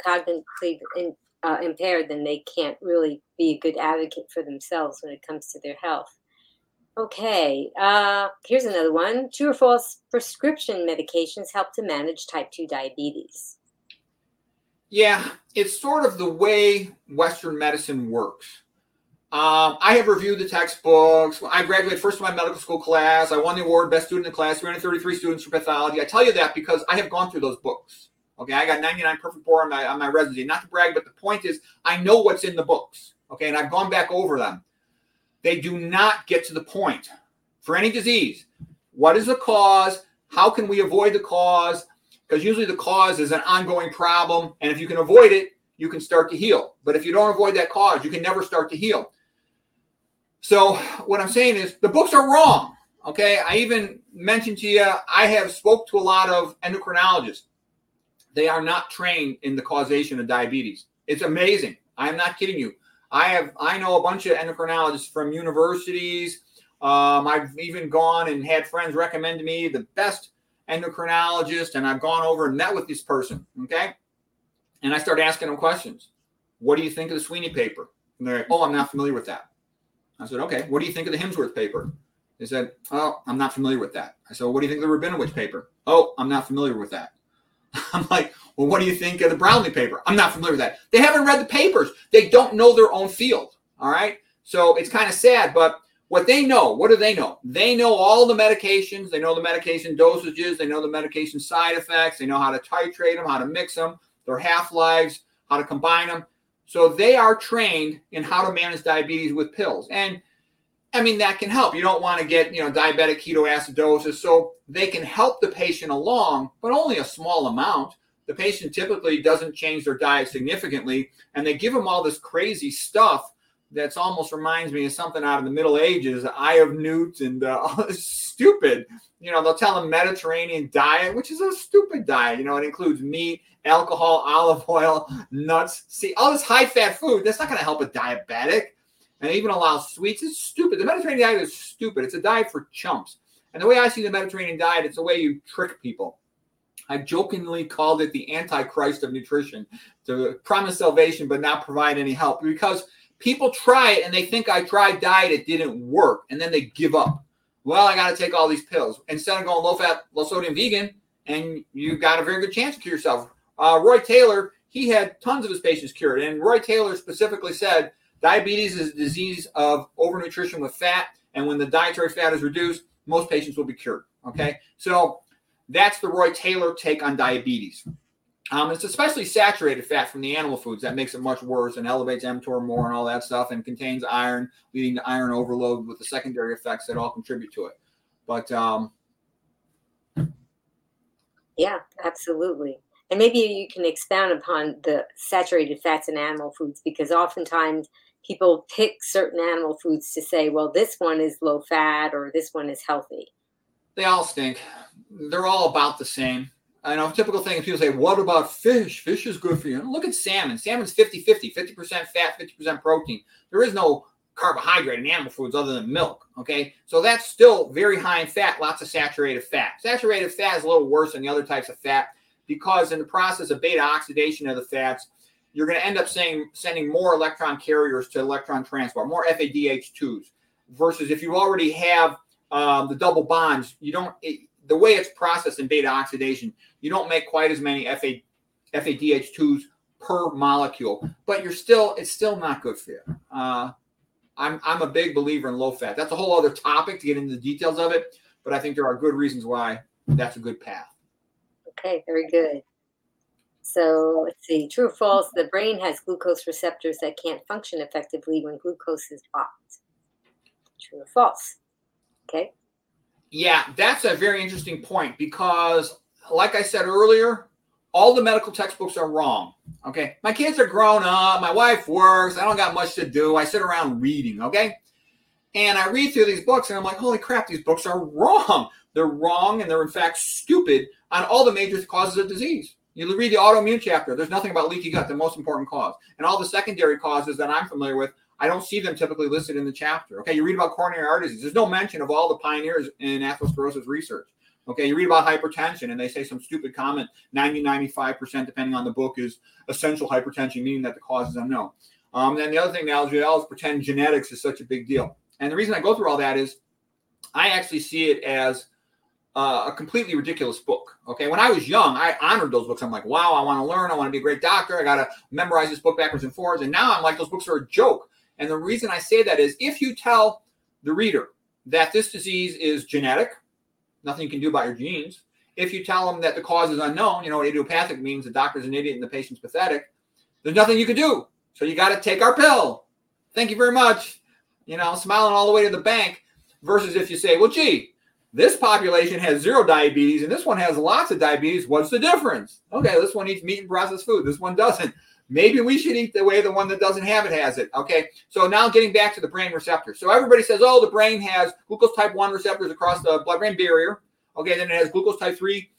cognitively impaired, then they can't really be a good advocate for themselves when it comes to their health. Okay, here's another one. True or false, prescription medications help to manage type 2 diabetes? Yeah, it's sort of the way Western medicine works. I have reviewed the textbooks. I graduated first in my medical school class. I won the award, best student in the class, 333 students for pathology. I tell you that because I have gone through those books. Okay, I got 99 perfect bore on my residency. Not to brag, but the point is I know what's in the books. Okay, and I've gone back over them. They do not get to the point for any disease. What is the cause? How can we avoid the cause? Because usually the cause is an ongoing problem. And if you can avoid it, you can start to heal. But if you don't avoid that cause, you can never start to heal. So what I'm saying is the books are wrong. Okay, I even mentioned to you, I have spoke to a lot of endocrinologists. They are not trained in the causation of diabetes. It's amazing. I'm not kidding you. I know a bunch of endocrinologists from universities. I've even gone and had friends recommend to me the best endocrinologist, and I've gone over and met with this person, okay? And I start asking them questions. What do you think of the Sweeney paper? And they're like, oh, I'm not familiar with that. I said, okay, what do you think of the Hemsworth paper? They said, oh, I'm not familiar with that. I said, what do you think of the Rabinowitz paper? Oh, I'm not familiar with that. I'm like, well, what do you think of the Brownlee paper? I'm not familiar with that. They haven't read the papers. They don't know their own field, all right? So it's kind of sad, but what they know, what do they know? They know all the medications. They know the medication dosages. They know the medication side effects. They know how to titrate them, how to mix them, their half-lives, how to combine them. So they are trained in how to manage diabetes with pills. And, I mean, that can help. You don't want to get, diabetic ketoacidosis. So they can help the patient along, but only a small amount. The patient typically doesn't change their diet significantly, and they give them all this crazy stuff that's almost reminds me of something out of the Middle Ages, the Eye of Newt and all this stupid. They'll tell them Mediterranean diet, which is a stupid diet. It includes meat, alcohol, olive oil, nuts. See, all this high-fat food, that's not going to help a diabetic. And even allow sweets. It's stupid. The Mediterranean diet is stupid. It's a diet for chumps. And the way I see the Mediterranean diet, it's the way you trick people. I jokingly called it the Antichrist of nutrition, to promise salvation but not provide any help, because people try it and they think, I tried diet, it didn't work, and then they give up. Well, I got to take all these pills. Instead of going low-fat, low-sodium vegan, and you got a very good chance to cure yourself. Roy Taylor, he had tons of his patients cured, and Roy Taylor specifically said, diabetes is a disease of overnutrition with fat, and when the dietary fat is reduced, most patients will be cured, okay? So that's the Roy Taylor take on diabetes. It's especially saturated fat from the animal foods that makes it much worse and elevates mTOR more and all that stuff, and contains iron, leading to iron overload with the secondary effects that all contribute to it. But yeah, absolutely. And maybe you can expound upon the saturated fats in animal foods, because oftentimes people pick certain animal foods to say, well, this one is low fat or this one is healthy. They all stink. They're all about the same. I know a typical thing is people say, what about fish? Fish is good for you. And look at salmon. Salmon's 50-50, 50% fat, 50% protein. There is no carbohydrate in animal foods other than milk, okay? So that's still very high in fat, lots of saturated fat. Saturated fat is a little worse than the other types of fat, because in the process of beta oxidation of the fats, you're going to end up sending more electron carriers to electron transport, more FADH2s, versus if you already have the double bonds, the way it's processed in beta oxidation, you don't make quite as many FADH2s per molecule, but it's still not good for you. I'm a big believer in low fat. That's a whole other topic to get into the details of it, but I think there are good reasons why that's a good path. Okay, very good. So let's see, true or false, the brain has glucose receptors that can't function effectively when glucose is blocked. True or false? Okay. Yeah, that's a very interesting point because, like I said earlier, all the medical textbooks are wrong. Okay. My kids are grown up. My wife works. I don't got much to do. I sit around reading. Okay. And I read through these books and I'm like, holy crap, these books are wrong. They're wrong and they're in fact stupid on all the major causes of disease. You read the autoimmune chapter. There's nothing about leaky gut, the most important cause. And all the secondary causes that I'm familiar with, I don't see them typically listed in the chapter. Okay. You read about coronary artery disease. There's no mention of all the pioneers in atherosclerosis research. Okay, you read about hypertension, and they say some stupid comment, 90, 95%, depending on the book, is essential hypertension, meaning that the cause is unknown. Then the other thing now is pretend genetics is such a big deal. And the reason I go through all that is I actually see it as a completely ridiculous book. Okay, when I was young, I honored those books. I'm like, wow, I want to learn. I want to be a great doctor. I got to memorize this book backwards and forwards. And now I'm like, those books are a joke. And the reason I say that is if you tell the reader that this disease is genetic, nothing you can do about your genes. If you tell them that the cause is unknown, you know what idiopathic means, the doctor's an idiot and the patient's pathetic, there's nothing you can do. So you got to take our pill. Thank you very much. You know, smiling all the way to the bank versus if you say, well, gee, this population has zero diabetes and this one has lots of diabetes. What's the difference? Okay, this one eats meat and processed food. This one doesn't. Maybe we should eat the way the one that doesn't have it has it. Okay, so now getting back to the brain receptor. So everybody says, oh, the brain has glucose type 1 receptors across the blood-brain barrier. Okay, then it has glucose type 3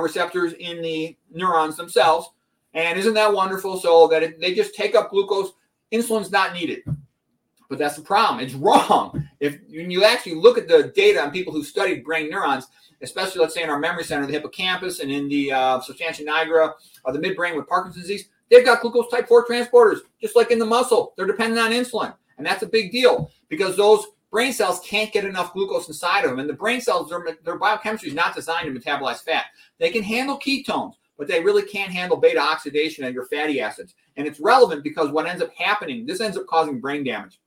receptors in the neurons themselves. And isn't that wonderful? So that they just take up glucose, insulin's not needed. But that's the problem. It's wrong. If when you actually look at the data on people who studied brain neurons, especially, let's say, in our memory center, the hippocampus, and in the substantia nigra, the midbrain with Parkinson's disease, they've got glucose type 4 transporters, just like in the muscle. They're dependent on insulin. And that's a big deal because those brain cells can't get enough glucose inside of them. And the brain cells, their biochemistry is not designed to metabolize fat. They can handle ketones, but they really can't handle beta oxidation and your fatty acids. And it's relevant because what ends up happening, this ends up causing brain damage.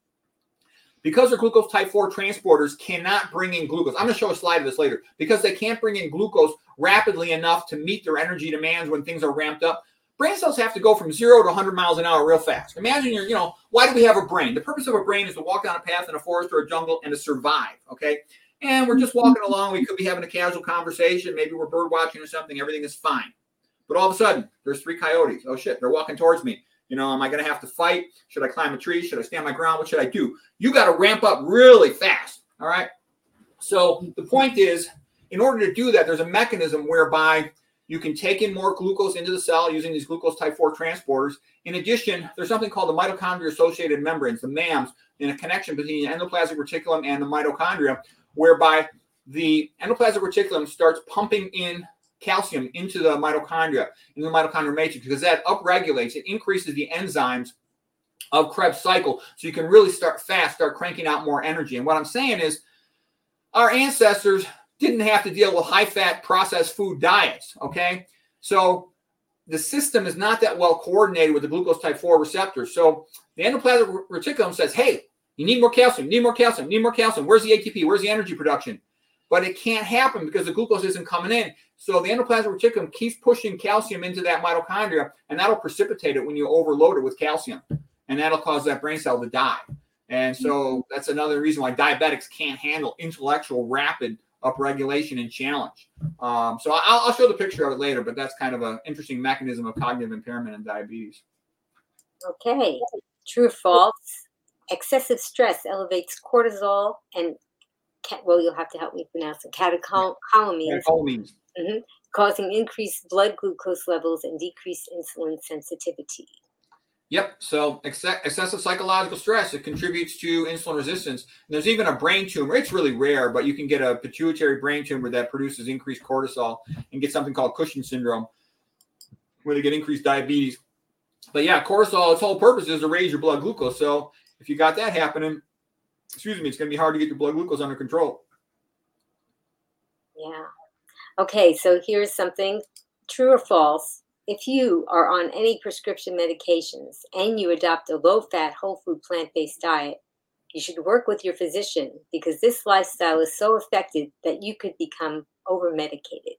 Because their glucose type 4 transporters cannot bring in glucose. I'm going to show a slide of this later. Because they can't bring in glucose rapidly enough to meet their energy demands when things are ramped up, brain cells have to go from 0 to 100 miles an hour real fast. Imagine you're, why do we have a brain? The purpose of a brain is to walk down a path in a forest or a jungle and to survive, okay? And we're just walking along. We could be having a casual conversation. Maybe we're bird watching or something. Everything is fine. But all of a sudden, there's 3 coyotes. Oh, shit, they're walking towards me. Am I going to have to fight? Should I climb a tree? Should I stand my ground? What should I do? You got to ramp up really fast, all right? So the point is, in order to do that, there's a mechanism whereby you can take in more glucose into the cell using these glucose type 4 transporters. In addition, there's something called the mitochondria-associated membranes, the MAMs, in a connection between the endoplasmic reticulum and the mitochondria, whereby the endoplasmic reticulum starts pumping in calcium into the mitochondria, in the mitochondrial matrix, because that upregulates, it increases the enzymes of Krebs cycle. So you can really start cranking out more energy. And what I'm saying is our ancestors didn't have to deal with high-fat processed food diets, okay? So the system is not that well coordinated with the glucose type 4 receptors. So the endoplasmic reticulum says, hey, you need more calcium, need more calcium, need more calcium. Where's the ATP? Where's the energy production? But it can't happen because the glucose isn't coming in. So the endoplasmic reticulum keeps pushing calcium into that mitochondria, and that'll precipitate it when you overload it with calcium, and that'll cause that brain cell to die. And so that's another reason why diabetics can't handle intellectual rapid upregulation and challenge. So I'll show the picture of it later, but that's kind of an interesting mechanism of cognitive impairment in diabetes. Okay. True or false? Excessive stress elevates cortisol and, you'll have to help me pronounce it, catecholamines. Catecholamines. Mm-hmm, causing increased blood glucose levels and decreased insulin sensitivity. Yep. So excessive psychological stress, it contributes to insulin resistance. And there's even a brain tumor. It's really rare, but you can get a pituitary brain tumor that produces increased cortisol and get something called Cushing's syndrome, where they get increased diabetes. But yeah, cortisol, its whole purpose is to raise your blood glucose. So if you got that happening, it's going to be hard to get your blood glucose under control. Yeah. Okay. So here's something, true or false. If you are on any prescription medications and you adopt a low-fat, whole food, plant-based diet, you should work with your physician because this lifestyle is so affected that you could become over-medicated.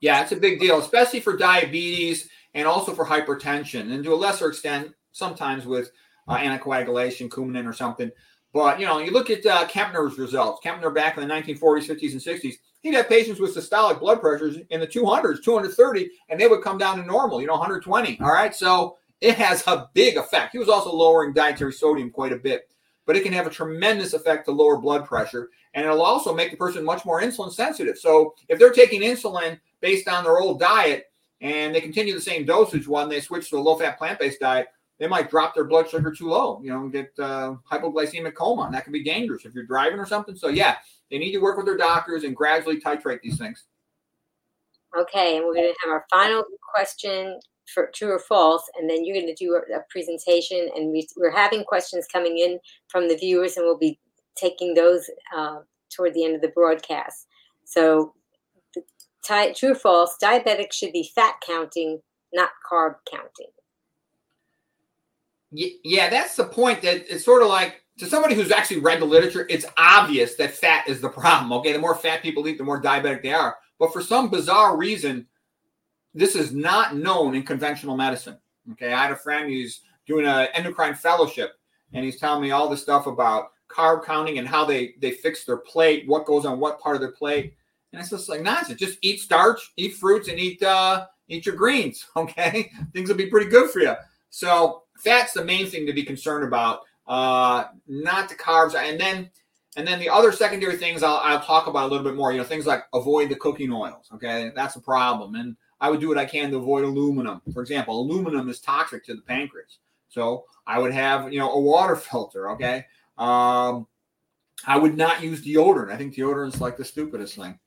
Yeah, it's a big deal, especially for diabetes and also for hypertension, and to a lesser extent, sometimes with anticoagulation, Coumadin or something. But, you know, you look at Kempner's results. Kempner back in the 1940s, 50s, and 60s, he'd have patients with systolic blood pressures in the 200s, 230, and they would come down to normal, you know, 120. All right, so it has a big effect. He was also lowering dietary sodium quite a bit, but it can have a tremendous effect to lower blood pressure, and it'll also make the person much more insulin sensitive. So if they're taking insulin based on their old diet and they continue the same dosage when they switch to a low-fat plant-based diet, they might drop their blood sugar too low, you know, and get hypoglycemic coma. And that can be dangerous if you're driving or something. So, yeah, they need to work with their doctors and gradually titrate these things. Okay, and we're going to have our final question for true or false, and then you're going to do a presentation. And we're having questions coming in from the viewers, and we'll be taking those toward the end of the broadcast. So, true or false, diabetics should be fat counting, not carb counting. Yeah, that's the point. That it's sort of like, to somebody who's actually read the literature, it's obvious that fat is the problem. Okay, the more fat people eat, the more diabetic they are. But for some bizarre reason, this is not known in conventional medicine. Okay, I had a friend who's doing an endocrine fellowship, and he's telling me all this stuff about carb counting and how they fix their plate, what goes on what part of their plate. And it's just like nonsense. Just eat starch, eat fruits, and eat your greens. Okay, things will be pretty good for you. So fat's the main thing to be concerned about, not the carbs. And then the other secondary things I'll talk about a little bit more, you know, things like avoid the cooking oils. Okay, that's a problem. And I would do what I can to avoid aluminum. For example, aluminum is toxic to the pancreas. So I would have, you know, a water filter. Okay, I would not use deodorant. I think deodorant's like the stupidest thing.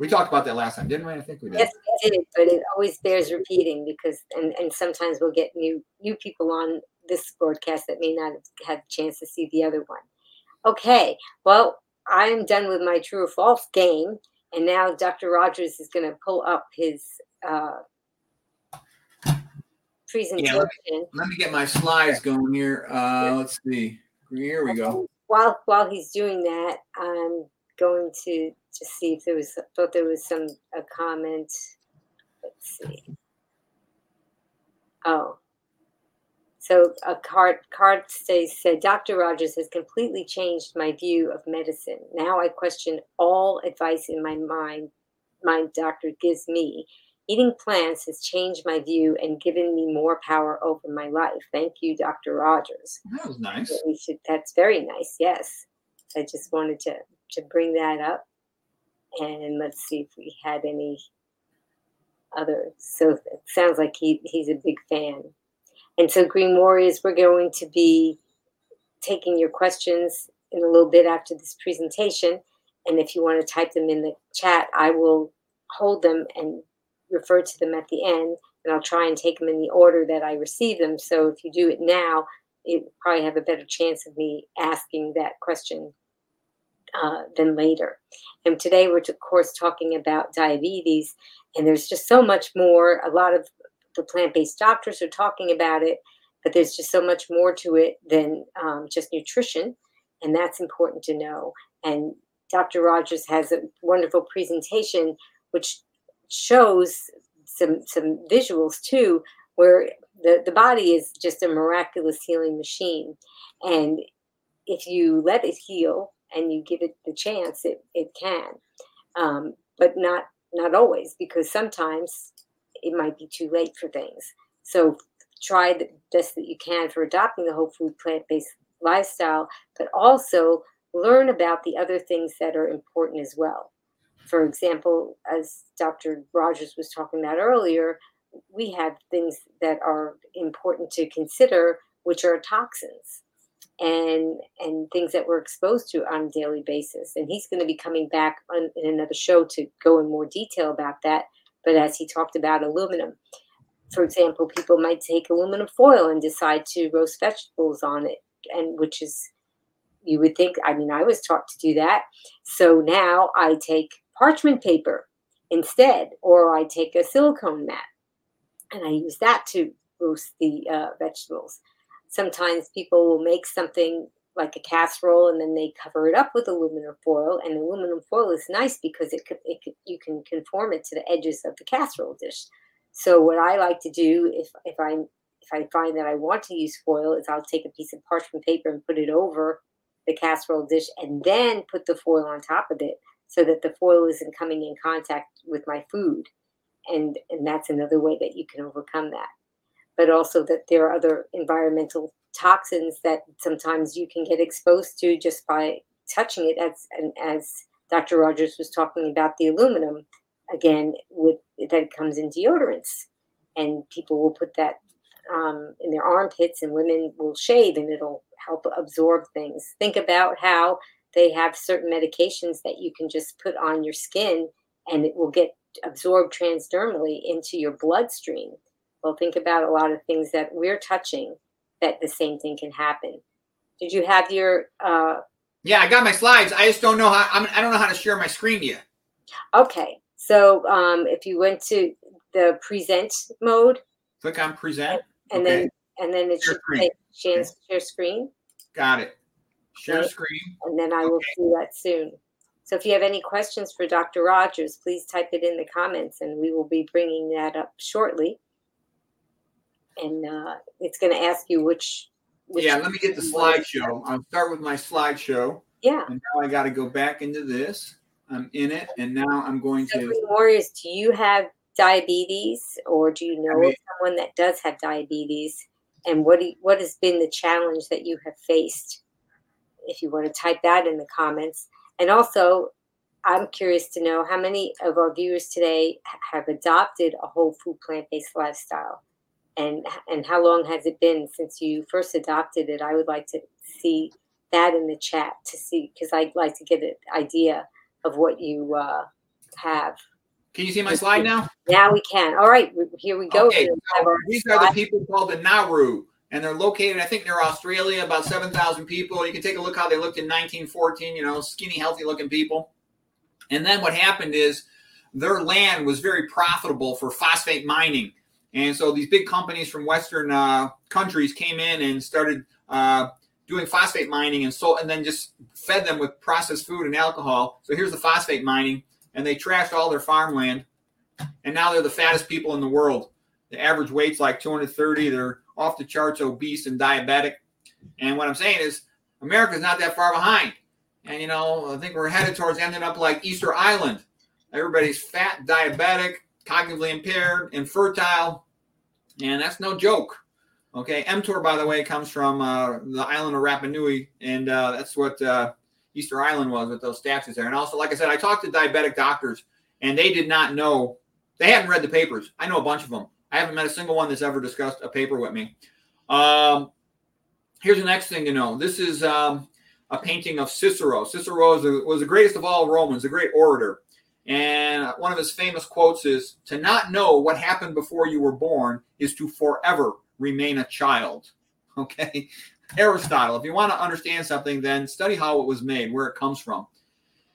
We talked about that last time, didn't we? I think we did. Yes, we did, but it always bears repeating because, and sometimes we'll get new people on this broadcast that may not have had a chance to see the other one. Okay, well, I'm done with my true or false game, and now Dr. Rogers is going to pull up his presentation. Yeah, let me get my slides going here. Let's see. Here we go. While he's doing that, I'm going to just see if there was a comment. Let's see. Oh, so a card said, Dr. Rogers has completely changed my view of medicine. Now I question all advice in my doctor gives me. Eating plants has changed my view and given me more power over my life. Thank you, Dr. Rogers. That was nice. So that's very nice. Yes, I just wanted to bring that up. And let's see if we had any other. So it sounds like he's a big fan. And so, Green Warriors, we're going to be taking your questions in a little bit after this presentation. And if you want to type them in the chat, I will hold them and refer to them at the end. And I'll try and take them in the order that I receive them. So if you do it now, you probably have a better chance of me asking that question than later. And today we're, of course, talking about diabetes, and there's just so much more. A lot of the plant-based doctors are talking about it, but there's just so much more to it than just nutrition, and that's important to know. And Dr. Rogers has a wonderful presentation which shows some visuals too, where the body is just a miraculous healing machine, and if you let it heal and you give it the chance, it can. But not always, because sometimes it might be too late for things. So try the best that you can for adopting the whole food plant-based lifestyle, but also learn about the other things that are important as well. For example, as Dr. Rogers was talking about earlier, we have things that are important to consider, which are toxins. And things that we're exposed to on a daily basis. And he's going to be coming back in another show to go in more detail about that. But as he talked about aluminum, for example, people might take aluminum foil and decide to roast vegetables on it, and which is, you would think, I mean, I was taught to do that. So now I take parchment paper instead, or I take a silicone mat, and I use that to roast the vegetables. Sometimes people will make something like a casserole and then they cover it up with aluminum foil. And aluminum foil is nice because you can conform it to the edges of the casserole dish. So what I like to do if I find that I want to use foil is I'll take a piece of parchment paper and put it over the casserole dish and then put the foil on top of it so that the foil isn't coming in contact with my food. And that's another way that you can overcome that. But also that there are other environmental toxins that sometimes you can get exposed to just by touching it, as Dr. Rogers was talking about the aluminum, again, with that comes in deodorants. And people will put that in their armpits, and women will shave, and it'll help absorb things. Think about how they have certain medications that you can just put on your skin, and it will get absorbed transdermally into your bloodstream. Well, think about a lot of things that we're touching that the same thing can happen. Did you have your... Yeah, I got my slides. I just don't know how... I don't know how to share my screen to you. Okay. So if you went to the present mode... Click on present. And okay. then it share should say share screen. Got it. Share screen. And then I will see that soon. So if you have any questions for Dr. Rogers, please type it in the comments, and we will be bringing that up shortly. And it's going to ask you which. Yeah, let me get the slideshow. I'll start with my slideshow. Yeah. And now I got to go back into this. I'm in it, and now I'm going to. Every Warriors, do you have diabetes, or do you know someone that does have diabetes? And what has been the challenge that you have faced? If you want to type that in the comments. And also, I'm curious to know how many of our viewers today have adopted a whole food plant-based lifestyle. And how long has it been since you first adopted it? I would like to see that in the chat to see, because I'd like to get an idea of what you have. Can you see my slide now? Now we can. All right, here we go. Okay, so these are the people called the Nauru, and they're located, I think, near Australia, about 7,000 people. You can take a look how they looked in 1914, skinny, healthy-looking people. And then what happened is their land was very profitable for phosphate mining. And so these big companies from Western countries came in and started doing phosphate mining and then just fed them with processed food and alcohol. So here's the phosphate mining, and they trashed all their farmland. And now they're the fattest people in the world. The average weight's like 230. They're off the charts, obese and diabetic. And what I'm saying is America's not that far behind. And, I think we're headed towards ending up like Easter Island. Everybody's fat, diabetic, cognitively impaired, infertile, and that's no joke. Okay, mTOR, by the way, comes from the island of Rapa Nui, and that's what Easter Island was with those statues there. And also, like I said, I talked to diabetic doctors, and they did not know. They hadn't read the papers. I know a bunch of them. I haven't met a single one that's ever discussed a paper with me. Here's the next thing to know. This is a painting of Cicero. Cicero was the greatest of all Romans, the great orator. And one of his famous quotes is, "To not know what happened before you were born is to forever remain a child." Okay? Aristotle. If you want to understand something, then study how it was made, where it comes from.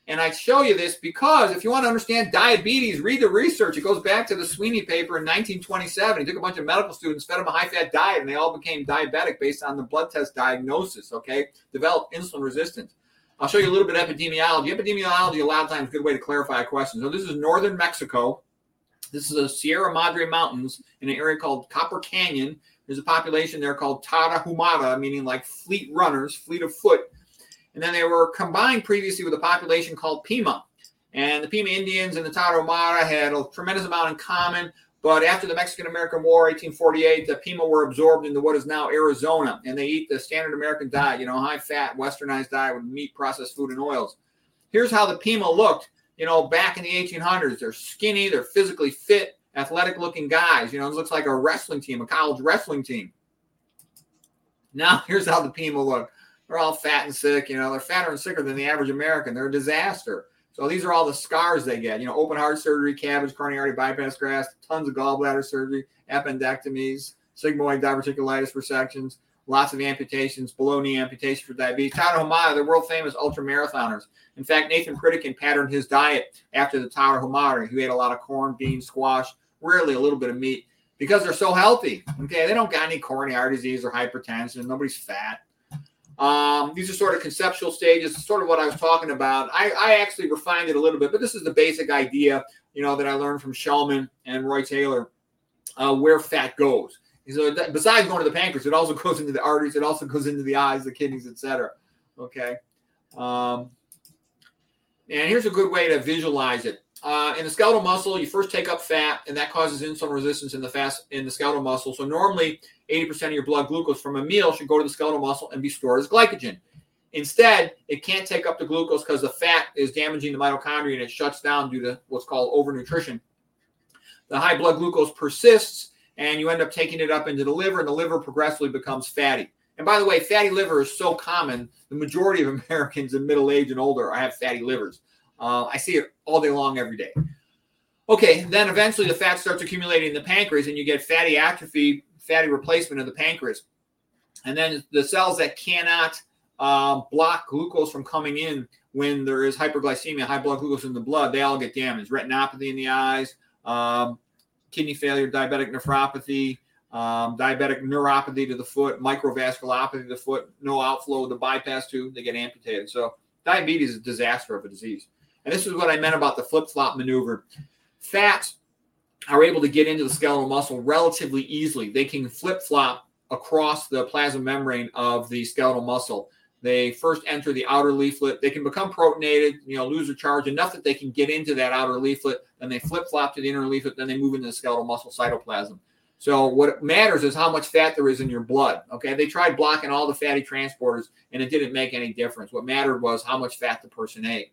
And I show you this because if you want to understand diabetes, read the research. It goes back to the Sweeney paper in 1927. He took a bunch of medical students, fed them a high-fat diet, and they all became diabetic based on the blood test diagnosis, okay? Developed insulin resistance. I'll show you a little bit of epidemiology. Epidemiology, a lot of times, a good way to clarify a question. So this is northern Mexico. This is the Sierra Madre Mountains in an area called Copper Canyon. There's a population there called Tarahumara, meaning like fleet runners, fleet of foot. And then they were combined previously with a population called Pima. And the Pima Indians and the Tarahumara had a tremendous amount in common. But after the Mexican-American War, 1848, the Pima were absorbed into what is now Arizona, and they eat the standard American diet, high-fat, westernized diet with meat, processed food, and oils. Here's how the Pima looked, back in the 1800s. They're skinny, they're physically fit, athletic-looking guys. It looks like a wrestling team, a college wrestling team. Now, here's how the Pima look. They're all fat and sick. They're fatter and sicker than the average American. They're a disaster. So these are all the scars they get, open heart surgery, CABG, coronary artery bypass grafts, tons of gallbladder surgery, appendectomies, sigmoid diverticulitis resections, lots of amputations, below knee amputation for diabetes. Tarahumara, the world famous ultramarathoners. In fact, Nathan Pritikin patterned his diet after the Tarahumara. He ate a lot of corn, beans, squash, rarely a little bit of meat because they're so healthy. Okay, they don't got any coronary artery disease or hypertension. Nobody's fat. These are sort of conceptual stages, sort of what I was talking about. I actually refined it a little bit, but this is the basic idea, that I learned from Shulman and Roy Taylor. where fat goes. And so that, besides going to the pancreas, it also goes into the arteries. It also goes into the eyes, the kidneys, etc. Okay. And here's a good way to visualize it. In the skeletal muscle, you first take up fat, and that causes insulin resistance in the skeletal muscle. So normally, 80% of your blood glucose from a meal should go to the skeletal muscle and be stored as glycogen. Instead, it can't take up the glucose because the fat is damaging the mitochondria, and it shuts down due to what's called overnutrition. The high blood glucose persists, and you end up taking it up into the liver, and the liver progressively becomes fatty. And by the way, fatty liver is so common. The majority of Americans in middle age and older have fatty livers. I see it all day long, every day. Okay, then eventually the fat starts accumulating in the pancreas, and you get fatty atrophy, fatty replacement of the pancreas. And then the cells that cannot block glucose from coming in when there is hyperglycemia, high blood glucose in the blood, they all get damaged. Retinopathy in the eyes, kidney failure, diabetic nephropathy, diabetic neuropathy to the foot, microvasculopathy to the foot, no outflow, the bypass tube, they get amputated. So diabetes is a disaster of a disease. And this is what I meant about the flip-flop maneuver. Fats are able to get into the skeletal muscle relatively easily. They can flip-flop across the plasma membrane of the skeletal muscle. They first enter the outer leaflet. They can become protonated, lose their charge enough that they can get into that outer leaflet. Then they flip-flop to the inner leaflet. Then they move into the skeletal muscle cytoplasm. So what matters is how much fat there is in your blood. Okay, they tried blocking all the fatty transporters, and it didn't make any difference. What mattered was how much fat the person ate.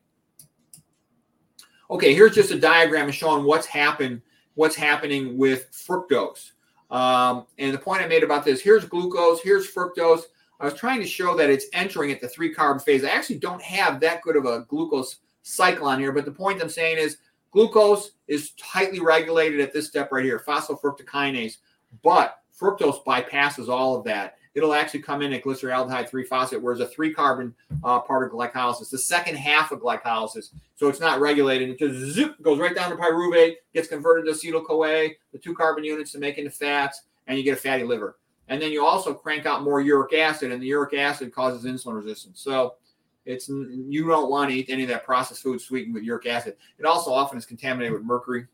Okay, here's just a diagram showing what's happening with fructose. And the point I made about this, here's glucose, here's fructose. I was trying to show that it's entering at the three-carb phase. I actually don't have that good of a glucose cycle on here, but the point I'm saying is glucose is tightly regulated at this step right here, phosphofructokinase, but fructose bypasses all of that. It'll actually come in at glyceraldehyde 3-phosphate, whereas a 3-carbon part of glycolysis, the second half of glycolysis, so it's not regulated. It just zoop, goes right down to pyruvate, gets converted to acetyl-CoA, the 2-carbon units to make into fats, and you get a fatty liver. And then you also crank out more uric acid, and the uric acid causes insulin resistance. So it's you don't want to eat any of that processed food sweetened with uric acid. It also often is contaminated with mercury.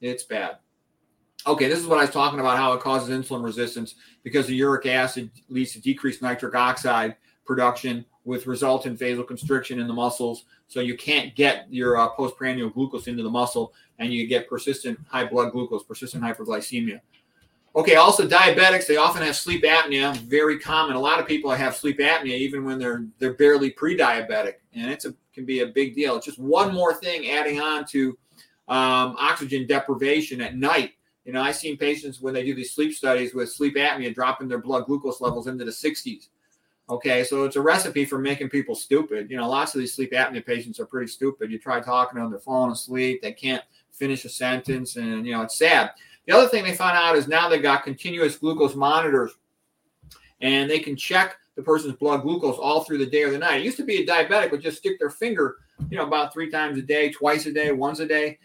It's bad. Okay, this is what I was talking about, how it causes insulin resistance because the uric acid leads to decreased nitric oxide production with resultant vasoconstriction in the muscles. So you can't get your postprandial glucose into the muscle, and you get persistent high blood glucose, persistent hyperglycemia. Okay, also diabetics, they often have sleep apnea, very common. A lot of people have sleep apnea even when they're barely pre-diabetic, and it can be a big deal. It's just one more thing adding on to oxygen deprivation at night. I've seen patients when they do these sleep studies with sleep apnea dropping their blood glucose levels into the 60s. Okay, so it's a recipe for making people stupid. Lots of these sleep apnea patients are pretty stupid. You try talking to them, they're falling asleep. They can't finish a sentence, and, it's sad. The other thing they found out is now they've got continuous glucose monitors, and they can check the person's blood glucose all through the day or the night. It used to be a diabetic would just stick their finger, about 3 times a day, twice a day, once a day.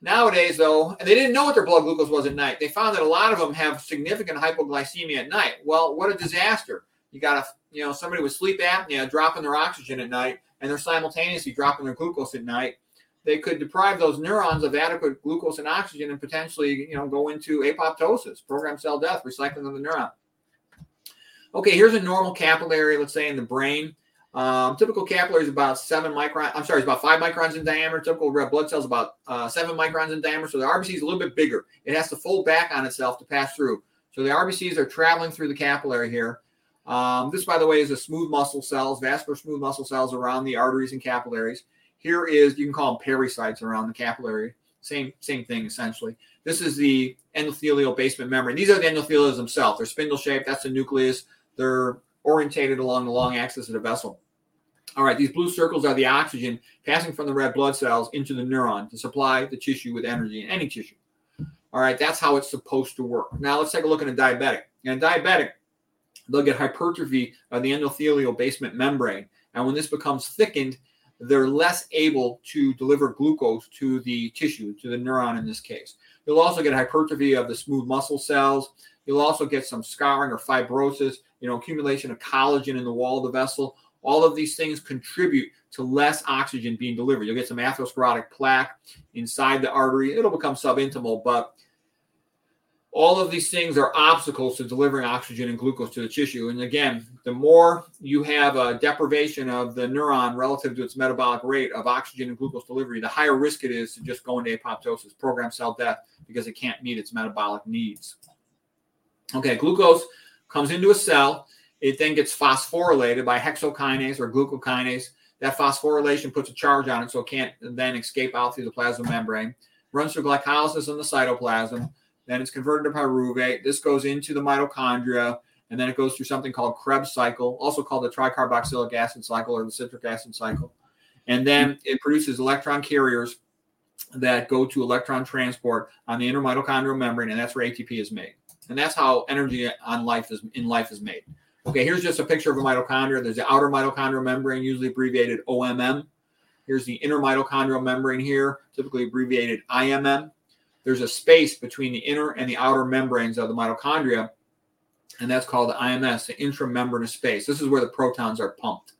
Nowadays, though, and they didn't know what their blood glucose was at night. They found that a lot of them have significant hypoglycemia at night. Well, what a disaster. You got somebody with sleep apnea dropping their oxygen at night, and they're simultaneously dropping their glucose at night. They could deprive those neurons of adequate glucose and oxygen and potentially, go into apoptosis, programmed cell death, recycling of the neuron. Okay, here's a normal capillary, let's say, in the brain. Typical capillary is about 5 microns in diameter. Typical red blood cells about 7 microns in diameter. So the RBC is a little bit bigger. It has to fold back on itself to pass through. So the RBCs are traveling through the capillary here. This, by the way, is the smooth muscle cells, vascular smooth muscle cells around the arteries and capillaries. Here is, you can call them pericytes around the capillary. Same thing, essentially. This is the endothelial basement membrane. These are the endothelials themselves. They're spindle-shaped. That's the nucleus. They're orientated along the long axis of the vessel. All right, these blue circles are the oxygen passing from the red blood cells into the neuron to supply the tissue with energy, in any tissue. All right, that's how it's supposed to work. Now let's take a look at a diabetic. In a diabetic, they'll get hypertrophy of the endothelial basement membrane. And when this becomes thickened, they're less able to deliver glucose to the tissue, to the neuron in this case. You'll also get hypertrophy of the smooth muscle cells. You'll also get some scarring or fibrosis, accumulation of collagen in the wall of the vessel. All of these things contribute to less oxygen being delivered. You'll get some atherosclerotic plaque inside the artery. It'll become subintimal, but All of these things are obstacles to delivering oxygen and glucose to the tissue. And again, the more you have a deprivation of the neuron relative to its metabolic rate of oxygen and glucose delivery, the higher risk it is to just go into apoptosis, programmed cell death, because it can't meet its metabolic needs. Okay, glucose comes into a cell. It then gets phosphorylated by hexokinase or glucokinase. That phosphorylation puts a charge on it so it can't then escape out through the plasma membrane. Runs through glycolysis in the cytoplasm. Then it's converted to pyruvate. This goes into the mitochondria, and then it goes through something called Krebs cycle, also called the tricarboxylic acid cycle or the citric acid cycle. And then it produces electron carriers that go to electron transport on the inner mitochondrial membrane, and that's where ATP is made. And that's how energy on life is in life is made. Okay, here's just a picture of a mitochondria. There's the outer mitochondrial membrane, usually abbreviated OMM. Here's the inner mitochondrial membrane here, typically abbreviated IMM. There's a space between the inner and the outer membranes of the mitochondria, and that's called the IMS, the intramembranous space. This is where the protons are pumped.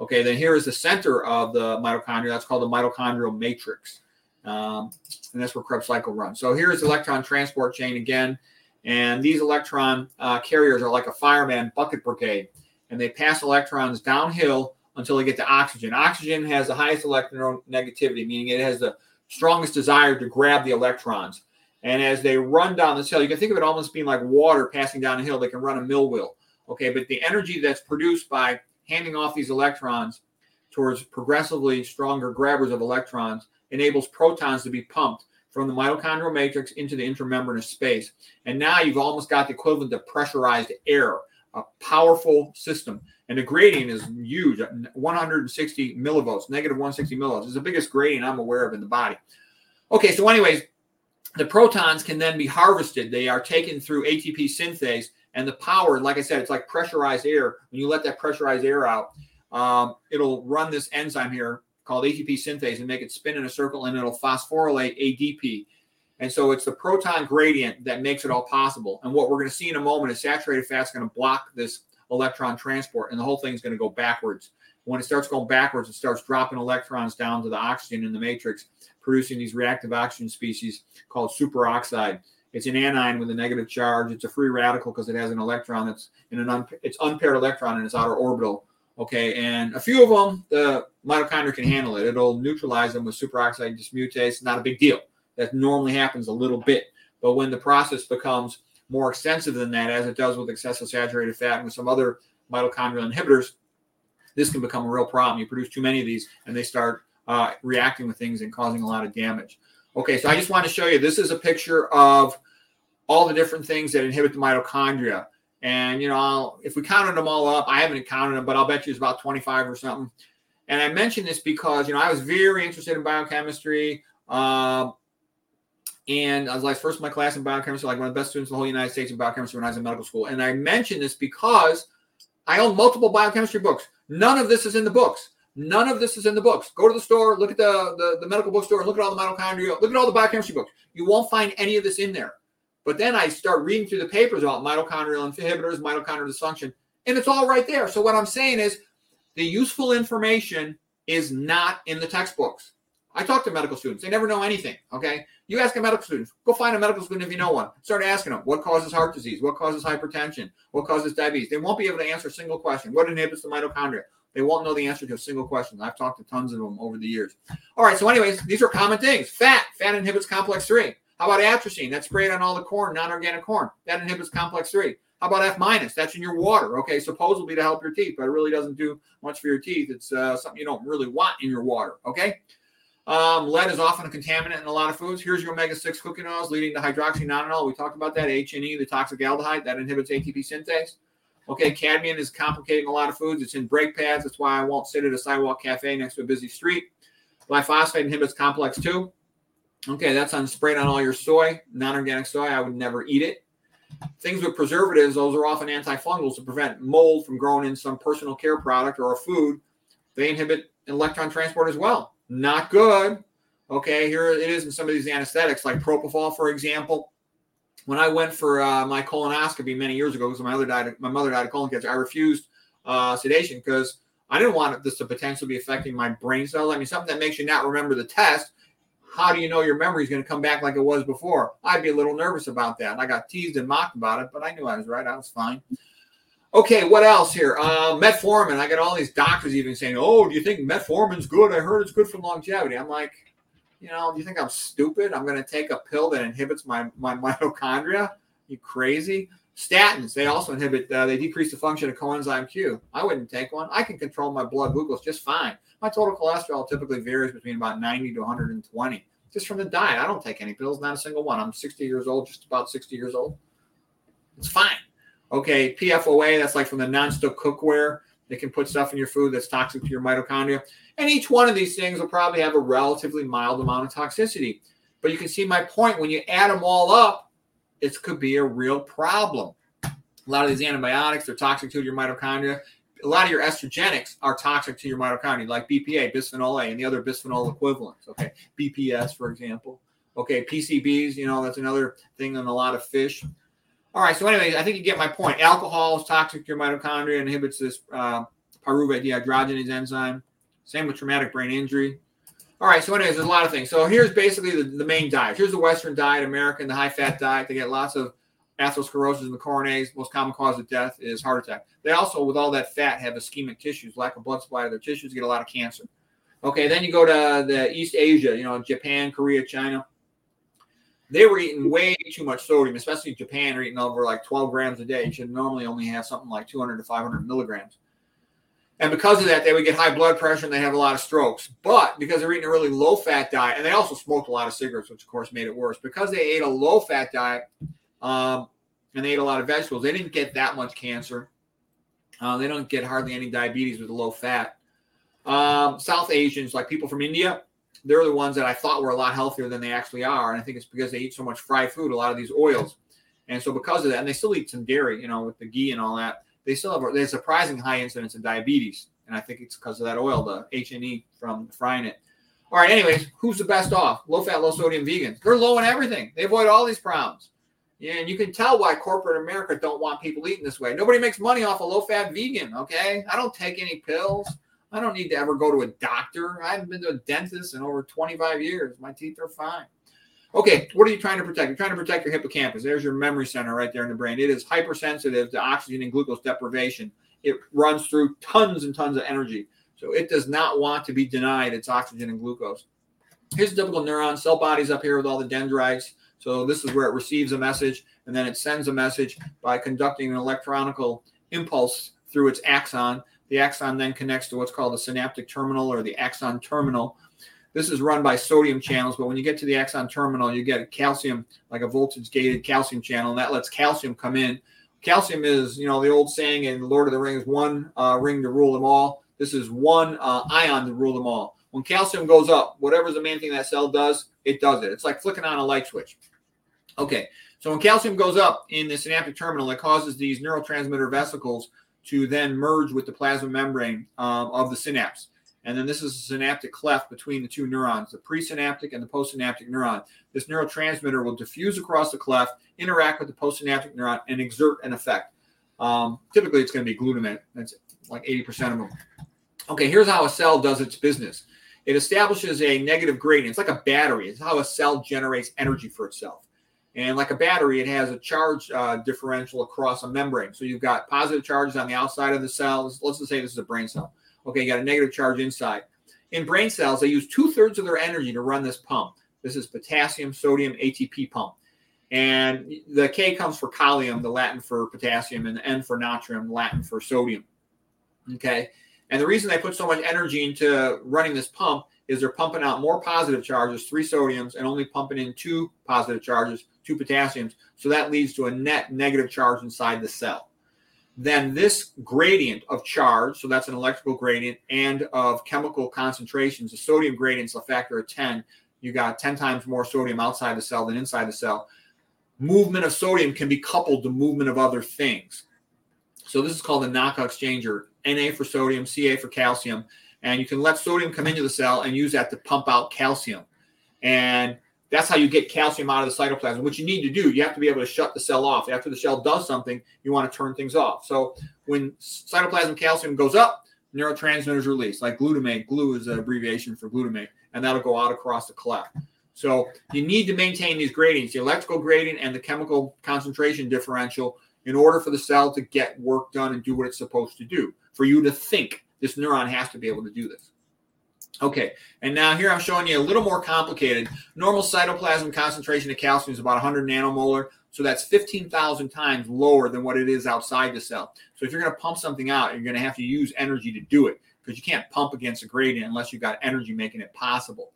Okay, then here is the center of the mitochondria. That's called the mitochondrial matrix, and that's where Krebs cycle runs. So here's the electron transport chain again, and these electron carriers are like a fireman bucket brigade, and they pass electrons downhill until they get to oxygen. Oxygen has the highest electronegativity, meaning it has the strongest desire to grab the electrons. And as they run down the cell, you can think of it almost being like water passing down a hill. They can run a mill wheel. Okay, but the energy that's produced by handing off these electrons towards progressively stronger grabbers of electrons enables protons to be pumped from the mitochondrial matrix into the intramembranous space. And now you've almost got the equivalent of pressurized air, a powerful system. And the gradient is huge, 160 millivolts, negative 160 millivolts. It's the biggest gradient I'm aware of in the body. Okay, so anyways, the protons can then be harvested. They are taken through ATP synthase, and the power, like I said, it's like pressurized air. When you let that pressurized air out, it'll run this enzyme here called ATP synthase and make it spin in a circle, and it'll phosphorylate ADP. And so it's the proton gradient that makes it all possible. And what we're going to see in a moment is saturated fat's going to block this electron transport, and the whole thing's going to go backwards. When it starts going backwards, it starts dropping electrons down to the oxygen in the matrix, producing these reactive oxygen species called superoxide. It's an anion with a negative charge. It's a free radical because it has an electron that's in an it's unpaired electron in its outer orbital. Okay, and a few of them, the mitochondria can handle it. It'll neutralize them with superoxide dismutase. Not a big deal. That normally happens a little bit, but when the process becomes more extensive than that, as it does with excessive saturated fat and with some other mitochondrial inhibitors, this can become a real problem. You produce too many of these, and they start reacting with things and causing a lot of damage. Okay, so I just want to show you, this is a picture of all the different things that inhibit the mitochondria. And, you know, if we counted them all up, I haven't counted them, but I'll bet you it's about 25 or something. And I mention this because, you know, I was very interested in biochemistry. And I was like first in my class in biochemistry, like one of the best students in the whole United States in biochemistry when I was in medical school. And I mention this because I own multiple biochemistry books. None of this is in the books. None of this is in the books. Go to the store, look at the medical bookstore, and look at all the mitochondria, look at all the biochemistry books. You won't find any of this in there. But then I start reading through the papers about mitochondrial inhibitors, mitochondrial dysfunction, and it's all right there. So what I'm saying is the useful information is not in the textbooks. I talk to medical students. They never know anything, okay? You ask a medical student. Go find a medical student if you know one. Start asking them, what causes heart disease? What causes hypertension? What causes diabetes? They won't be able to answer a single question. What inhibits the mitochondria? They won't know the answer to a single question. I've talked to tons of them over the years. All right, so anyways, these are common things. Fat inhibits complex 3. How about atrazine? That's sprayed on all the corn, non-organic corn. That inhibits complex 3. How about F-? That's in your water, okay? Supposedly to help your teeth, but it really doesn't do much for your teeth. It's something you don't really want in your water, okay? Lead is often a contaminant in a lot of foods. Here's your omega-6 cooking oils leading to hydroxynonanol. We talked about that. HNE, the toxic aldehyde, that inhibits ATP synthase. Okay, cadmium is complicating a lot of foods. It's in brake pads. That's why I won't sit at a sidewalk cafe next to a busy street. Glyphosate inhibits complex 2. Okay, that's sprayed on all your soy, non-organic soy. I would never eat it. Things with preservatives, those are often antifungals to prevent mold from growing in some personal care product or a food. They inhibit electron transport as well. Not good. Okay, here it is in some of these anesthetics, like propofol, for example. When I went for my colonoscopy many years ago, because my mother died of colon cancer, I refused sedation because I didn't want this to potentially be affecting my brain cells. I mean, something that makes you not remember the test how do you know your memory is going to come back like it was before? I'd be a little nervous about that. I got teased and mocked about it, but I knew I was right. I was fine. Okay, what else here? Metformin. I got all these doctors even saying, oh, do you think metformin's good? I heard it's good for longevity. I'm like, you know, do you think I'm stupid? I'm going to take a pill that inhibits my mitochondria? You crazy? Statins, they also inhibit, they decrease the function of coenzyme Q. I wouldn't take one. I can control my blood glucose just fine. My total cholesterol typically varies between about 90 to 120 just from the diet. I don't take any pills, not a single one. I'm 60 years old, just about 60 years old. It's fine. Okay, PFOA, that's like from the nonstick cookware. They can put stuff in your food that's toxic to your mitochondria. And each one of these things will probably have a relatively mild amount of toxicity. But you can see my point. When you add them all up, it could be a real problem. A lot of these antibiotics are toxic to your mitochondria. A lot of your estrogenics are toxic to your mitochondria, like BPA, bisphenol A, and the other bisphenol equivalents. Okay, BPS, for example. Okay, PCBs, you know, that's another thing in a lot of fish. All right, so anyways, I think you get my point. Alcohol is toxic to your mitochondria, inhibits this pyruvate dehydrogenase enzyme. Same with traumatic brain injury. All right, so anyways, there's a lot of things. So here's basically the main diet. Here's the Western diet, American, the high-fat diet. They get lots of atherosclerosis in the coronaries. Most common cause of death is heart attack. They also, with all that fat, have ischemic tissues, lack of blood supply to their tissues, get a lot of cancer. Okay, then you go to the East Asia, you know, Japan, Korea, China. They were eating way too much sodium, especially Japan, are eating over like 12 grams a day. You should normally only have something like 200 to 500 milligrams. And because of that, they would get high blood pressure and they have a lot of strokes. But because they're eating a really low-fat diet, and they also smoked a lot of cigarettes, which, of course, made it worse. Because they ate a low-fat diet and they ate a lot of vegetables, they didn't get that much cancer. They don't get hardly any diabetes with the low fat. South Asians, like people from India, they're the ones that I thought were a lot healthier than they actually are. And I think it's because they eat so much fried food, a lot of these oils. And so because of that, and they still eat some dairy, you know, with the ghee and all that. They still have a surprising high incidence of diabetes, and I think it's because of that oil, the HNE from frying it. All right, anyways, who's the best off? Low-fat, low-sodium vegans. They're low in everything. They avoid all these problems, and you can tell why corporate America don't want people eating this way. Nobody makes money off a low-fat vegan, okay? I don't take any pills. I don't need to ever go to a doctor. I haven't been to a dentist in over 25 years. My teeth are fine. Okay, what are you trying to protect? You're trying to protect your hippocampus. There's your memory center right there in the brain. It is hypersensitive to oxygen and glucose deprivation. It runs through tons and tons of energy. So it does not want to be denied its oxygen and glucose. Here's a typical neuron. Cell body's up here with all the dendrites. So this is where it receives a message, and then it sends a message by conducting an electronical impulse through its axon. The axon then connects to what's called the synaptic terminal or the axon terminal. This is run by sodium channels, but when you get to the axon terminal, you get a calcium, like a voltage-gated calcium channel, and that lets calcium come in. Calcium is, you know, the old saying in Lord of the Rings, one ring to rule them all. This is one ion to rule them all. When calcium goes up, whatever's the main thing that cell does, it does it. It's like flicking on a light switch. Okay, so when calcium goes up in the synaptic terminal, it causes these neurotransmitter vesicles to then merge with the plasma membrane of the synapse. And then this is a synaptic cleft between the two neurons, the presynaptic and the postsynaptic neuron. This neurotransmitter will diffuse across the cleft, interact with the postsynaptic neuron, and exert an effect. Typically, it's going to be glutamate. That's like 80% of them. Okay, here's how a cell does its business. It establishes a negative gradient. It's like a battery. It's how a cell generates energy for itself. And like a battery, it has a charge differential across a membrane. So you've got positive charges on the outside of the cell. Let's just say this is a brain cell. Okay, you got a negative charge inside. In brain cells, they use two-thirds of their energy to run this pump. This is potassium, sodium, ATP pump. And the K comes for kalium, the Latin for potassium, and the N for natrium, Latin for sodium. Okay? And the reason they put so much energy into running this pump is they're pumping out more positive charges, 3 sodiums, and only pumping in 2 positive charges, 2 potassiums. So that leads to a net negative charge inside the cell. Then this gradient of charge, so that's an electrical gradient, and of chemical concentrations, the sodium gradient's a factor of 10. You got 10 times more sodium outside the cell than inside the cell. Movement of sodium can be coupled to movement of other things. So this is called the Naka exchanger, Na for sodium, Ca for calcium. And you can let sodium come into the cell and use that to pump out calcium. And that's how you get calcium out of the cytoplasm. What you need to do, you have to be able to shut the cell off. After the cell does something, you want to turn things off. So when cytoplasm calcium goes up, neurotransmitters release, like glutamate. GLU is an abbreviation for glutamate, and that'll go out across the cleft. So you need to maintain these gradients, the electrical gradient and the chemical concentration differential, in order for the cell to get work done and do what it's supposed to do. For you to think, this neuron has to be able to do this. Okay, and now here I'm showing you a little more complicated. Normal cytoplasm concentration of calcium is about 100 nanomolar, so that's 15,000 times lower than what it is outside the cell. So if you're going to pump something out, you're going to have to use energy to do it, because you can't pump against a gradient unless you've got energy making it possible.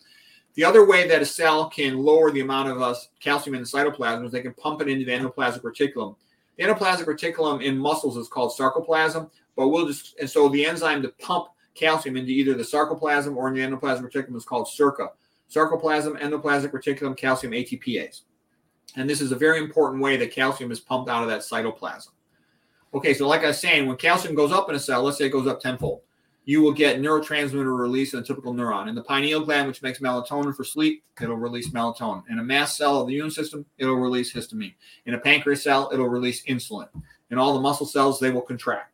The other way that a cell can lower the amount of calcium in the cytoplasm is they can pump it into the endoplasmic reticulum. The endoplasmic reticulum in muscles is called sarcoplasm, but so the enzyme to pump calcium into either the sarcoplasm or in the endoplasmic reticulum is called SERCA. Sarcoplasm, endoplasmic reticulum, calcium ATPase. And this is a very important way that calcium is pumped out of that cytoplasm. Okay, so like I was saying, when calcium goes up in a cell, let's say it goes up tenfold, you will get neurotransmitter release in a typical neuron. In the pineal gland, which makes melatonin for sleep, it'll release melatonin. In a mast cell of the immune system, it'll release histamine. In a pancreas cell, it'll release insulin. In all the muscle cells, they will contract.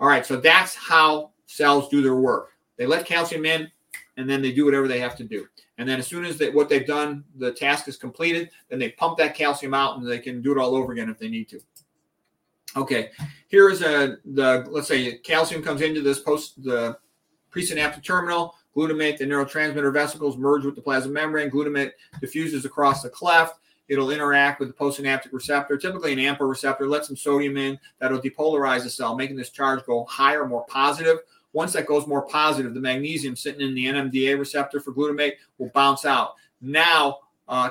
All right, so that's how cells do their work. They let calcium in, and then they do whatever they have to do. And then as soon as what they've done, the task is completed, then they pump that calcium out, and they can do it all over again if they need to. Okay, here is let's say calcium comes into this the presynaptic terminal, glutamate, the neurotransmitter vesicles merge with the plasma membrane, glutamate diffuses across the cleft, it'll interact with the postsynaptic receptor, typically an AMPA receptor, let some sodium in, that'll depolarize the cell, making this charge go higher, more positive. Once that goes more positive, the magnesium sitting in the NMDA receptor for glutamate will bounce out. Now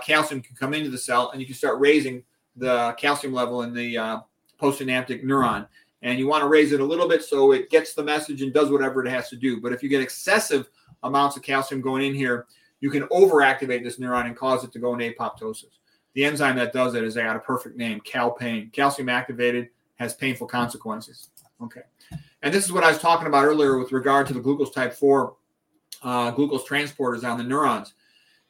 calcium can come into the cell, and you can start raising the calcium level in the postsynaptic neuron, and you want to raise it a little bit so it gets the message and does whatever it has to do. But if you get excessive amounts of calcium going in here, you can overactivate this neuron and cause it to go into apoptosis. The enzyme that does it is, they got a perfect name, calpain. Calcium activated has painful consequences. Okay, and this is what I was talking about earlier with regard to the glucose type 4 glucose transporters on the neurons.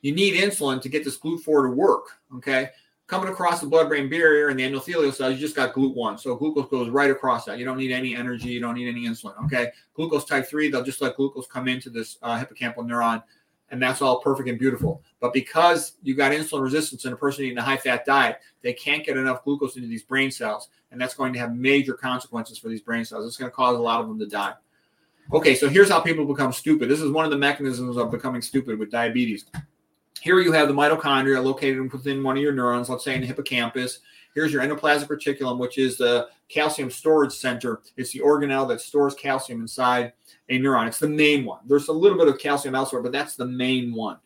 You need insulin to get this GLUT4 to work. Okay, coming across the blood-brain barrier and the endothelial cells, you just got GLUT1. So glucose goes right across that. You don't need any energy. You don't need any insulin, okay? Glucose type 3, they'll just let glucose come into this hippocampal neuron, and that's all perfect and beautiful. But because you got insulin resistance in a person eating a high-fat diet, they can't get enough glucose into these brain cells, and that's going to have major consequences for these brain cells. It's going to cause a lot of them to die. Okay, so here's how people become stupid. This is one of the mechanisms of becoming stupid with diabetes. Here you have the mitochondria located within one of your neurons, let's say in the hippocampus. Here's your endoplasmic reticulum, which is the calcium storage center. It's the organelle that stores calcium inside a neuron. It's the main one. There's a little bit of calcium elsewhere, but that's the main one.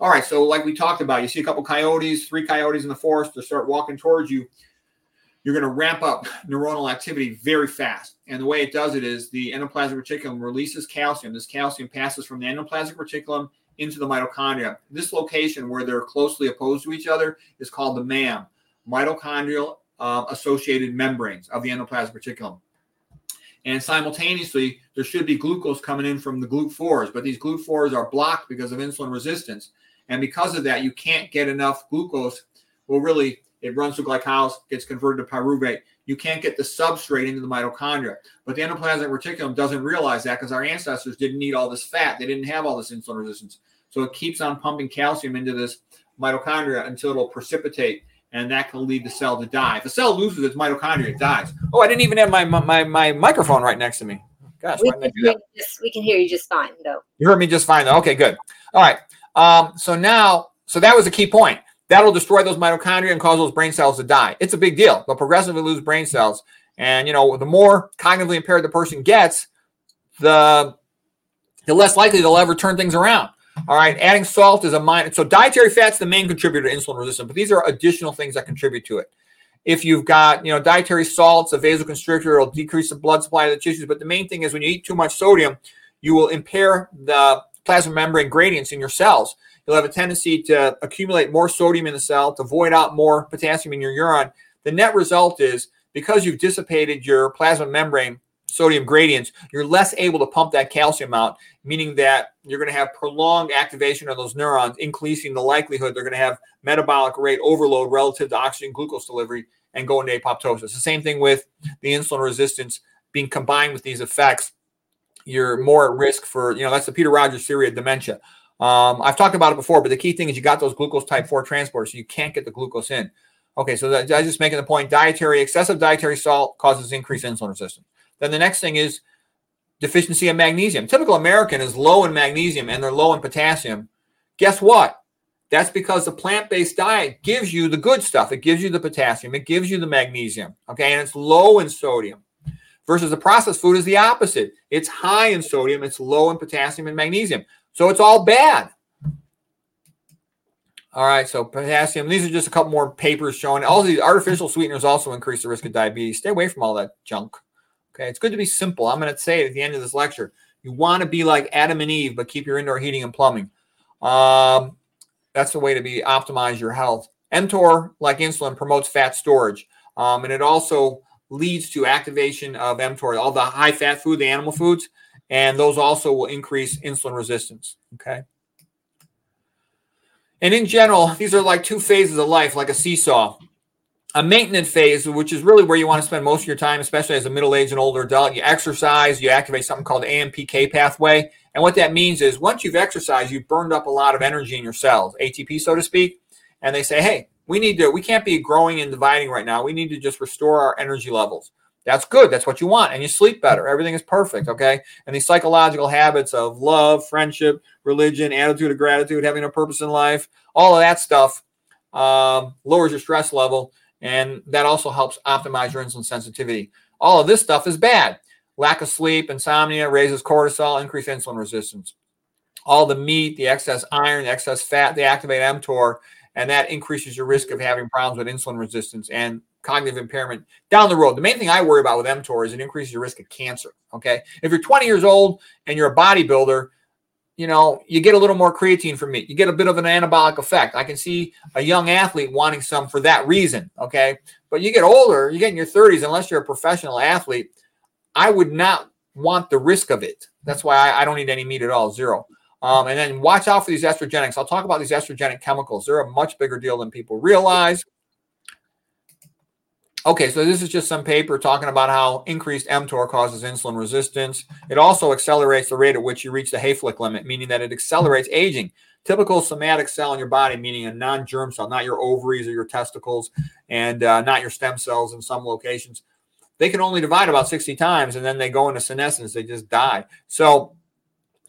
All right, so like we talked about, you see a couple coyotes, 3 coyotes in the forest, they start walking towards you. You're going to ramp up neuronal activity very fast. And the way it does it is the endoplasmic reticulum releases calcium. This calcium passes from the endoplasmic reticulum into the mitochondria. This location where they're closely opposed to each other is called the MAM, mitochondrial associated membranes of the endoplasmic reticulum. And simultaneously, there should be glucose coming in from the GLUT4s, but these GLUT4s are blocked because of insulin resistance. And because of that, you can't get enough glucose. Well, really, it runs through glycolysis, gets converted to pyruvate. You can't get the substrate into the mitochondria. But the endoplasmic reticulum doesn't realize that because our ancestors didn't eat all this fat. They didn't have all this insulin resistance. So it keeps on pumping calcium into this mitochondria until it'll precipitate, and that can lead the cell to die. If a cell loses its mitochondria, it dies. Oh, I didn't even have my microphone right next to me. Gosh, why didn't I do that? We can hear you just fine, though. You heard me just fine, though. Okay, good. All right. So that was a key point. That'll destroy those mitochondria and cause those brain cells to die. It's a big deal. They'll progressively lose brain cells. And, you know, the more cognitively impaired the person gets, the less likely they'll ever turn things around. All right. Adding salt is a minor. So dietary fat's the main contributor to insulin resistance, but these are additional things that contribute to it. If you've got, you know, dietary salts, a vasoconstrictor, it'll decrease the blood supply to the tissues. But the main thing is when you eat too much sodium, you will impair the plasma membrane gradients in your cells. You'll have a tendency to accumulate more sodium in the cell, to void out more potassium in your urine. The net result is, because you've dissipated your plasma membrane sodium gradients, you're less able to pump that calcium out, meaning that you're going to have prolonged activation of those neurons, increasing the likelihood they're going to have metabolic rate overload relative to oxygen glucose delivery and go into apoptosis. The same thing with the insulin resistance being combined with these effects. You're more at risk for, you know, that's the Peter Rogers theory of dementia. I've talked about it before, but the key thing is you got those glucose type 4 transporters, so you can't get the glucose in. Okay, so I'm just making the point, excessive dietary salt causes increased insulin resistance. Then the next thing is deficiency of magnesium. Typical American is low in magnesium and they're low in potassium. Guess what? That's because the plant-based diet gives you the good stuff. It gives you the potassium. It gives you the magnesium, okay? And it's low in sodium versus the processed food is the opposite. It's high in sodium. It's low in potassium and magnesium. So it's all bad. All right, so potassium. These are just a couple more papers showing. All these artificial sweeteners also increase the risk of diabetes. Stay away from all that junk. Okay, it's good to be simple. I'm going to say it at the end of this lecture. You want to be like Adam and Eve, but keep your indoor heating and plumbing. That's the way to be optimize your health. mTOR, like insulin, promotes fat storage. And it also leads to activation of mTOR, all the high-fat food, the animal foods, and those also will increase insulin resistance, okay? And in general, these are like two phases of life, like a seesaw. A maintenance phase, which is really where you want to spend most of your time, especially as a middle-aged and older adult. You exercise, you activate something called the AMPK pathway. And what that means is once you've exercised, you've burned up a lot of energy in your cells, ATP, so to speak. And they say, hey, we can't be growing and dividing right now. We need to just restore our energy levels. That's good. That's what you want. And you sleep better. Everything is perfect, okay? And these psychological habits of love, friendship, religion, attitude of gratitude, having a purpose in life, all of that stuff lowers your stress level, and that also helps optimize your insulin sensitivity. All of this stuff is bad. Lack of sleep, insomnia, raises cortisol, increased insulin resistance. All the meat, the excess iron, the excess fat, they activate mTOR, and that increases your risk of having problems with insulin resistance and cognitive impairment down the road. The main thing I worry about with mTOR is it increases your risk of cancer, okay? If you're 20 years old and you're a bodybuilder, you get a little more creatine from meat. You get a bit of an anabolic effect. I can see a young athlete wanting some for that reason, okay? But you get older, you get in your 30s, unless you're a professional athlete, I would not want the risk of it. That's why I don't eat any meat at all, zero. And then watch out for these estrogenics. I'll talk about these estrogenic chemicals. They're a much bigger deal than people realize. Okay, so this is just some paper talking about how increased mTOR causes insulin resistance. It also accelerates the rate at which you reach the Hayflick limit, meaning that it accelerates aging. Typical somatic cell in your body, meaning a non-germ cell, not your ovaries or your testicles, and not your stem cells in some locations. They can only divide about 60 times, and then they go into senescence. They just die. So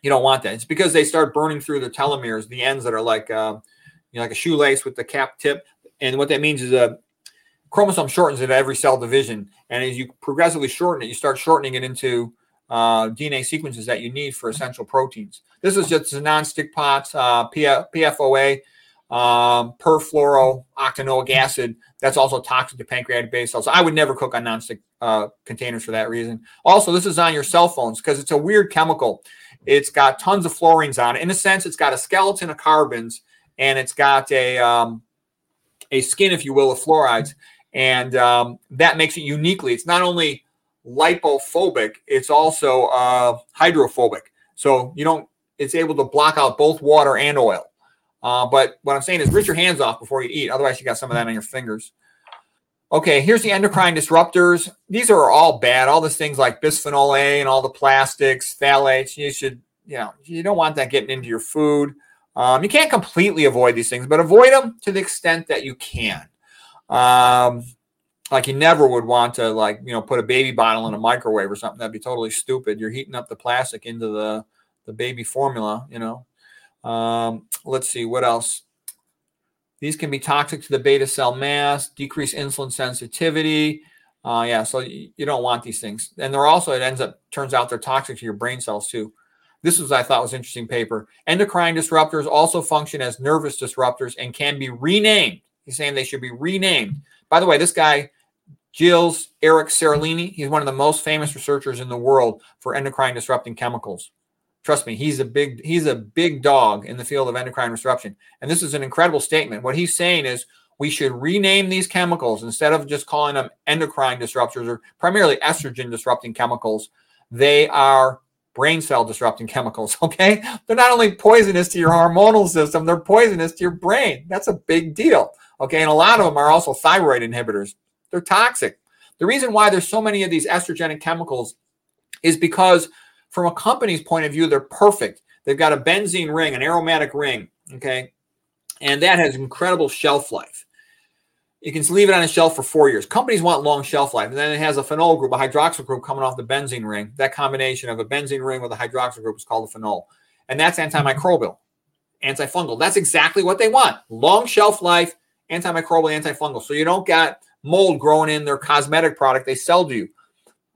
you don't want that. It's because they start burning through the telomeres, the ends that are like a shoelace with the cap tip. And what that means is a chromosome shortens at every cell division, and as you progressively shorten it, you start shortening it into DNA sequences that you need for essential proteins. This is just the non-stick pots, PFOA, perfluorooctanoic acid. That's also toxic to pancreatic base cells. I would never cook on non-stick containers for that reason. Also, this is on your cell phones because it's a weird chemical. It's got tons of fluorines on it. In a sense, it's got a skeleton of carbons, and it's got a skin, if you will, of fluorides. And that makes it uniquely. It's not only lipophobic, it's also hydrophobic. So it's able to block out both water and oil. But what I'm saying is rinse your hands off before you eat. Otherwise, you got some of that on your fingers. Okay, here's the endocrine disruptors. These are all bad. All these things like bisphenol A and all the plastics, phthalates. You don't want that getting into your food. You can't completely avoid these things, but avoid them to the extent that you can. Like you never would want to put a baby bottle in a microwave or something. That'd be totally stupid. You're heating up the plastic into the baby formula, Let's see, what else? These can be toxic to the beta cell mass, decrease insulin sensitivity. So you don't want these things. And they're also, turns out they're toxic to your brain cells too. This was, I thought, was an interesting paper. Endocrine disruptors also function as nervous disruptors and can be renamed. He's saying they should be renamed. By the way, this guy, Gilles Eric Seralini, he's one of the most famous researchers in the world for endocrine disrupting chemicals. Trust me, he's a big dog in the field of endocrine disruption. And this is an incredible statement. What he's saying is we should rename these chemicals instead of just calling them endocrine disruptors or primarily estrogen disrupting chemicals. They are brain cell disrupting chemicals, okay? They're not only poisonous to your hormonal system, they're poisonous to your brain. That's a big deal, okay? And a lot of them are also thyroid inhibitors. They're toxic. The reason why there's so many of these estrogenic chemicals is because from a company's point of view, they're perfect. They've got a benzene ring, an aromatic ring, okay? And that has incredible shelf life. You can leave it on a shelf for 4 years. Companies want long shelf life. And then it has a phenol group, a hydroxyl group coming off the benzene ring. That combination of a benzene ring with a hydroxyl group is called a phenol. And that's antimicrobial, antifungal. That's exactly what they want. Long shelf life, antimicrobial, antifungal. So you don't got mold growing in their cosmetic product they sell to you.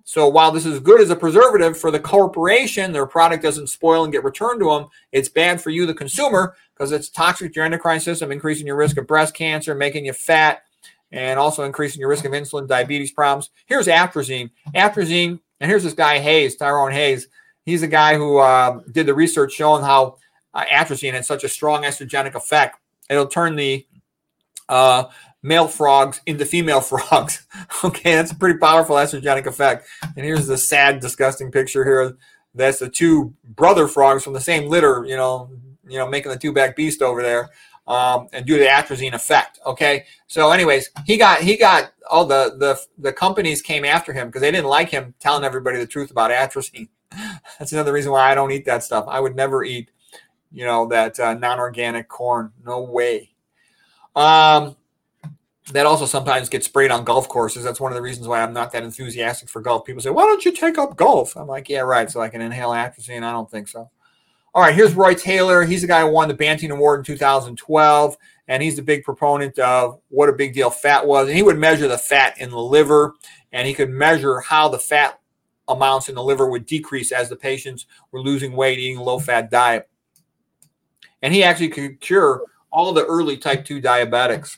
So while this is good as a preservative for the corporation, their product doesn't spoil and get returned to them, it's bad for you, the consumer, because it's toxic to your endocrine system, increasing your risk of breast cancer, making you fat, and also increasing your risk of insulin, diabetes problems. Here's atrazine. Atrazine, and here's this guy Hayes, Tyrone Hayes. He's the guy who did the research showing how atrazine had such a strong estrogenic effect. It'll turn the male frogs into female frogs. Okay, that's a pretty powerful estrogenic effect. And here's the sad, disgusting picture here. That's the two brother frogs from the same litter, you know, making the two-back beast over there, and due to the atrazine effect. Okay, so anyways, he got all the companies came after him because they didn't like him telling everybody the truth about atrazine. That's another reason why I don't eat that stuff. I would never eat, that non-organic corn. No way. That also sometimes gets sprayed on golf courses. That's one of the reasons why I'm not that enthusiastic for golf. People say, why don't you take up golf? I'm like, yeah, right. So I can inhale atrazine. I don't think so. All right, here's Roy Taylor. He's the guy who won the Banting Award in 2012, and he's the big proponent of what a big deal fat was. And he would measure the fat in the liver, and he could measure how the fat amounts in the liver would decrease as the patients were losing weight, eating a low-fat diet. And he actually could cure all the early type 2 diabetics.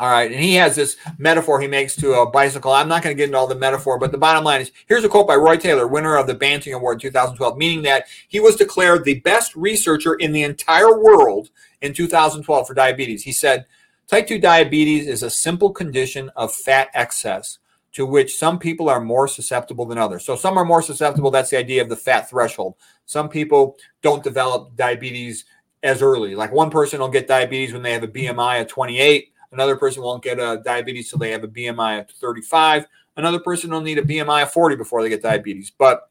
All right, and he has this metaphor he makes to a bicycle. I'm not going to get into all the metaphor, but the bottom line is, here's a quote by Roy Taylor, winner of the Banting Award 2012, meaning that he was declared the best researcher in the entire world in 2012 for diabetes. He said, type 2 diabetes is a simple condition of fat excess to which some people are more susceptible than others. So some are more susceptible. That's the idea of the fat threshold. Some people don't develop diabetes as early. Like one person will get diabetes when they have a BMI of 28. Another person won't get diabetes till they have a BMI of 35. Another person will need a BMI of 40 before they get diabetes. But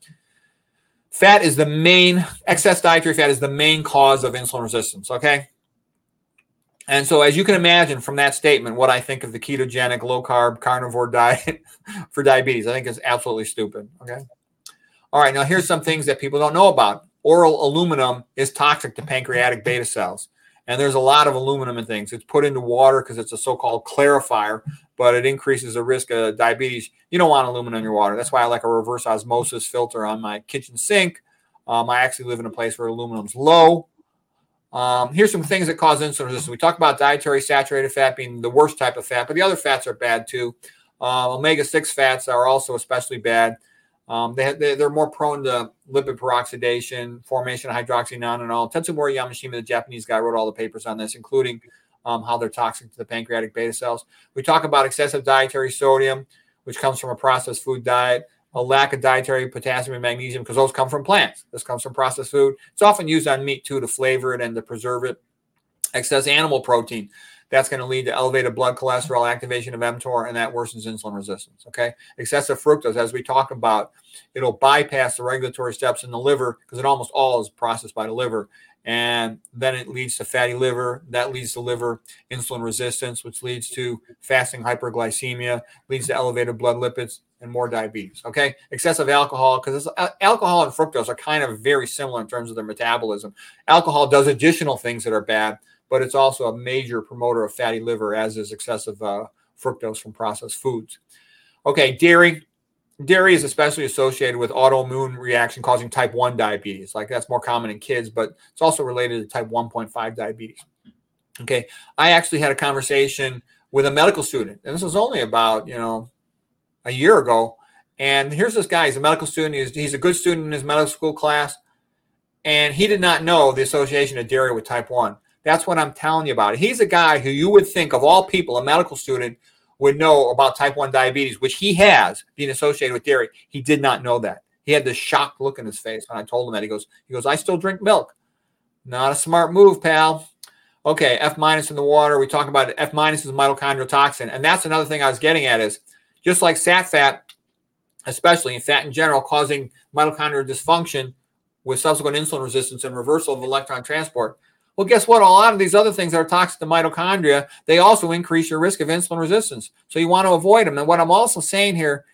fat is the main, excess dietary fat is the main cause of insulin resistance, okay? And so as you can imagine from that statement, what I think of the ketogenic, low-carb, carnivore diet for diabetes, I think is absolutely stupid, okay? All right, now here's some things that people don't know about. Oral aluminum is toxic to pancreatic beta cells. And there's a lot of aluminum in things. It's put into water because it's a so-called clarifier, but it increases the risk of diabetes. You don't want aluminum in your water. That's why I like a reverse osmosis filter on my kitchen sink. I actually live in a place where aluminum's low. Here's some things that cause insulin resistance. We talked about dietary saturated fat being the worst type of fat, but the other fats are bad too. Omega-6 fats are also especially bad. They're more prone to lipid peroxidation, formation of hydroxynonenal. Tetsumori Yamashima, the Japanese guy, wrote all the papers on this, including how they're toxic to the pancreatic beta cells. We talk about excessive dietary sodium, which comes from a processed food diet, a lack of dietary potassium and magnesium, because those come from plants. This comes from processed food. It's often used on meat, too, to flavor it and to preserve it. Excess animal protein. That's going to lead to elevated blood cholesterol, activation of mTOR, and that worsens insulin resistance, okay? Excessive fructose, as we talk about, it'll bypass the regulatory steps in the liver because it almost all is processed by the liver. And then it leads to fatty liver. That leads to liver insulin resistance, which leads to fasting hyperglycemia, leads to elevated blood lipids, and more diabetes, okay? Excessive alcohol, because alcohol and fructose are kind of very similar in terms of their metabolism. Alcohol does additional things that are bad, but it's also a major promoter of fatty liver, as is excessive fructose from processed foods. Okay, dairy. Dairy is especially associated with autoimmune reaction causing type 1 diabetes. Like that's more common in kids, but it's also related to type 1.5 diabetes. Okay, I actually had a conversation with a medical student, and this was only about, a year ago. And here's this guy, he's a medical student. He's a good student in his medical school class, and he did not know the association of dairy with type 1. That's what I'm telling you about. He's a guy who you would think, of all people, a medical student would know about type 1 diabetes, which he has been associated with dairy. He did not know that. He had this shocked look in his face when I told him that. He goes, I still drink milk. Not a smart move, pal. Okay, F minus in the water. We talk about it. F minus is mitochondrial toxin. And that's another thing I was getting at is, just like sat fat, especially in fat in general, causing mitochondrial dysfunction, with subsequent insulin resistance and reversal of electron transport. Well, guess what? A lot of these other things that are toxic to mitochondria, they also increase your risk of insulin resistance. So you want to avoid them. And what I'm also saying here,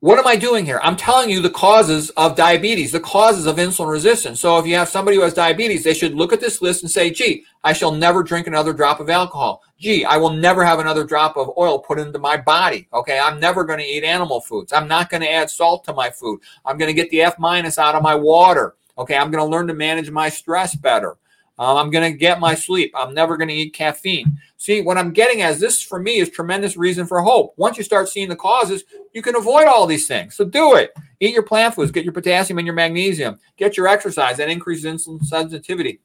what am I doing here? I'm telling you the causes of diabetes, the causes of insulin resistance. So if you have somebody who has diabetes, they should look at this list and say, gee, I shall never drink another drop of alcohol. Gee, I will never have another drop of oil put into my body. Okay, I'm never going to eat animal foods. I'm not going to add salt to my food. I'm going to get the F- out of my water. Okay, I'm going to learn to manage my stress better. I'm going to get my sleep. I'm never going to eat caffeine. See, what I'm getting at is this, for me, is tremendous reason for hope. Once you start seeing the causes, you can avoid all these things. So do it. Eat your plant foods. Get your potassium and your magnesium. Get your exercise. That increases insulin sensitivity.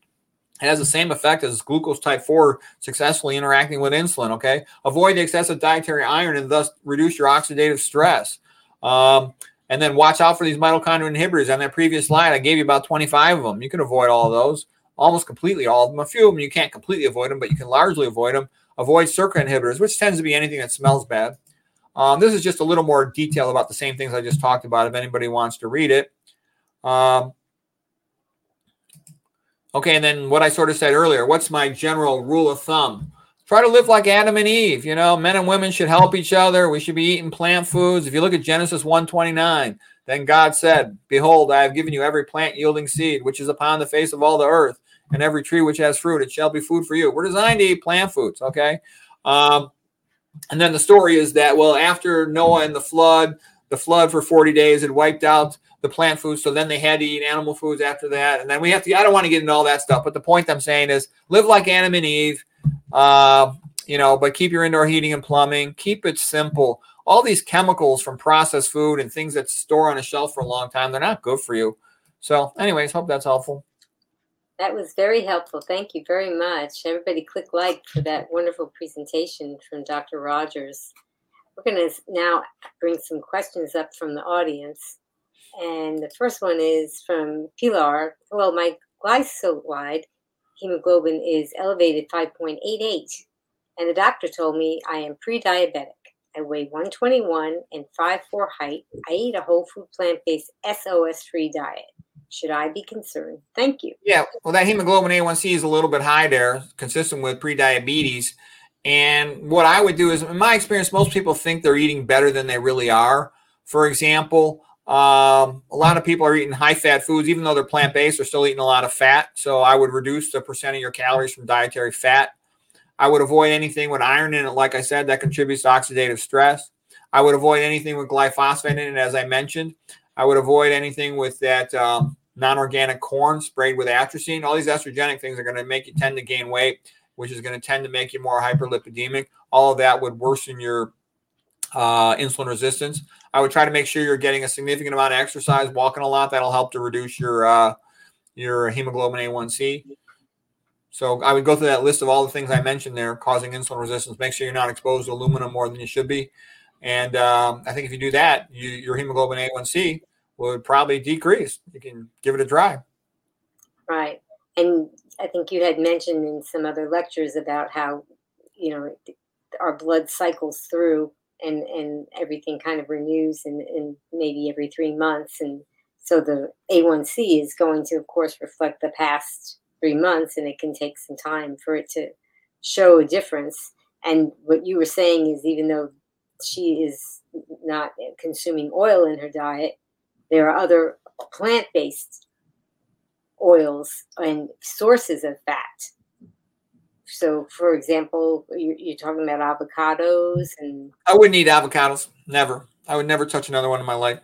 It has the same effect as glucose type 4 successfully interacting with insulin, okay? Avoid the excessive dietary iron and thus reduce your oxidative stress. And then watch out for these mitochondrial inhibitors. On that previous slide, I gave you about 25 of them. You can avoid all of those, almost completely all of them. A few of them you can't completely avoid them, but you can largely avoid them. Avoid circuit inhibitors, which tends to be anything that smells bad. This is just a little more detail about the same things I just talked about if anybody wants to read it. Okay, and then what I sort of said earlier, what's my general rule of thumb? Try to live like Adam and Eve. You know, men and women should help each other. We should be eating plant foods. If you look at Genesis 1:29, then God said, behold, I have given you every plant yielding seed, which is upon the face of all the earth, and every tree which has fruit, it shall be food for you. We're designed to eat plant foods, okay? And then the story is that, well, after Noah and the flood for 40 days had wiped out the plant foods, so then they had to eat animal foods after that. And then we have to, I don't want to get into all that stuff, but the point I'm saying is live like Adam and Eve, you know, but keep your indoor heating and plumbing, keep it simple. All these chemicals from processed food and things that store on a shelf for a long time, they're not good for you. So anyways, hope that's helpful. That was very helpful. Thank you very much. Everybody click like for that wonderful presentation from Dr. Rogers. We're going to now bring some questions up from the audience. And the first one is from Pilar. Well, my glycolide hemoglobin is elevated 5.88, and the doctor told me I am pre-diabetic. I weigh 121 and 5'4" height. I eat a whole food plant-based SOS-free diet. Should I be concerned? Thank you. Yeah, well, that hemoglobin A1C is a little bit high there, consistent with pre-diabetes. And what I would do is, in my experience, most people think they're eating better than they really are. For example, a lot of people are eating high-fat foods, even though they're plant-based, they're still eating a lot of fat. So I would reduce the percent of your calories from dietary fat. I would avoid anything with iron in it, like I said, that contributes to oxidative stress. I would avoid anything with glyphosate in it, as I mentioned. I would avoid anything with that non-organic corn sprayed with atrazine. All these estrogenic things are going to make you tend to gain weight, which is going to tend to make you more hyperlipidemic. All of that would worsen your insulin resistance. I would try to make sure you're getting a significant amount of exercise, walking a lot. That'll help to reduce your hemoglobin A1C. So I would go through that list of all the things I mentioned there causing insulin resistance. Make sure you're not exposed to aluminum more than you should be. And I think if you do that, your hemoglobin A1C would probably decrease. You can give it a try. Right. And I think you had mentioned in some other lectures about how, you know, our blood cycles through and everything kind of renews and maybe every 3 months. And so the A1C is going to, of course, reflect the past 3 months, and it can take some time for it to show a difference. And what you were saying is even though she is not consuming oil in her diet, there are other plant-based oils and sources of fat. So, for example, you're talking about avocados and... I wouldn't eat avocados. Never. I would never touch another one in my life.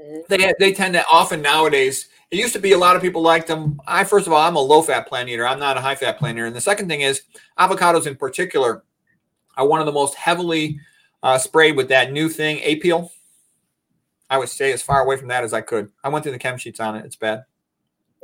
Mm-hmm. They tend to often nowadays... It used to be a lot of people liked them. First of all, I'm a low-fat plant eater. I'm not a high-fat plant eater. And the second thing is avocados in particular are one of the most heavily sprayed with that new thing, Apeel. I would stay as far away from that as I could. I went through the chem sheets on it. It's bad.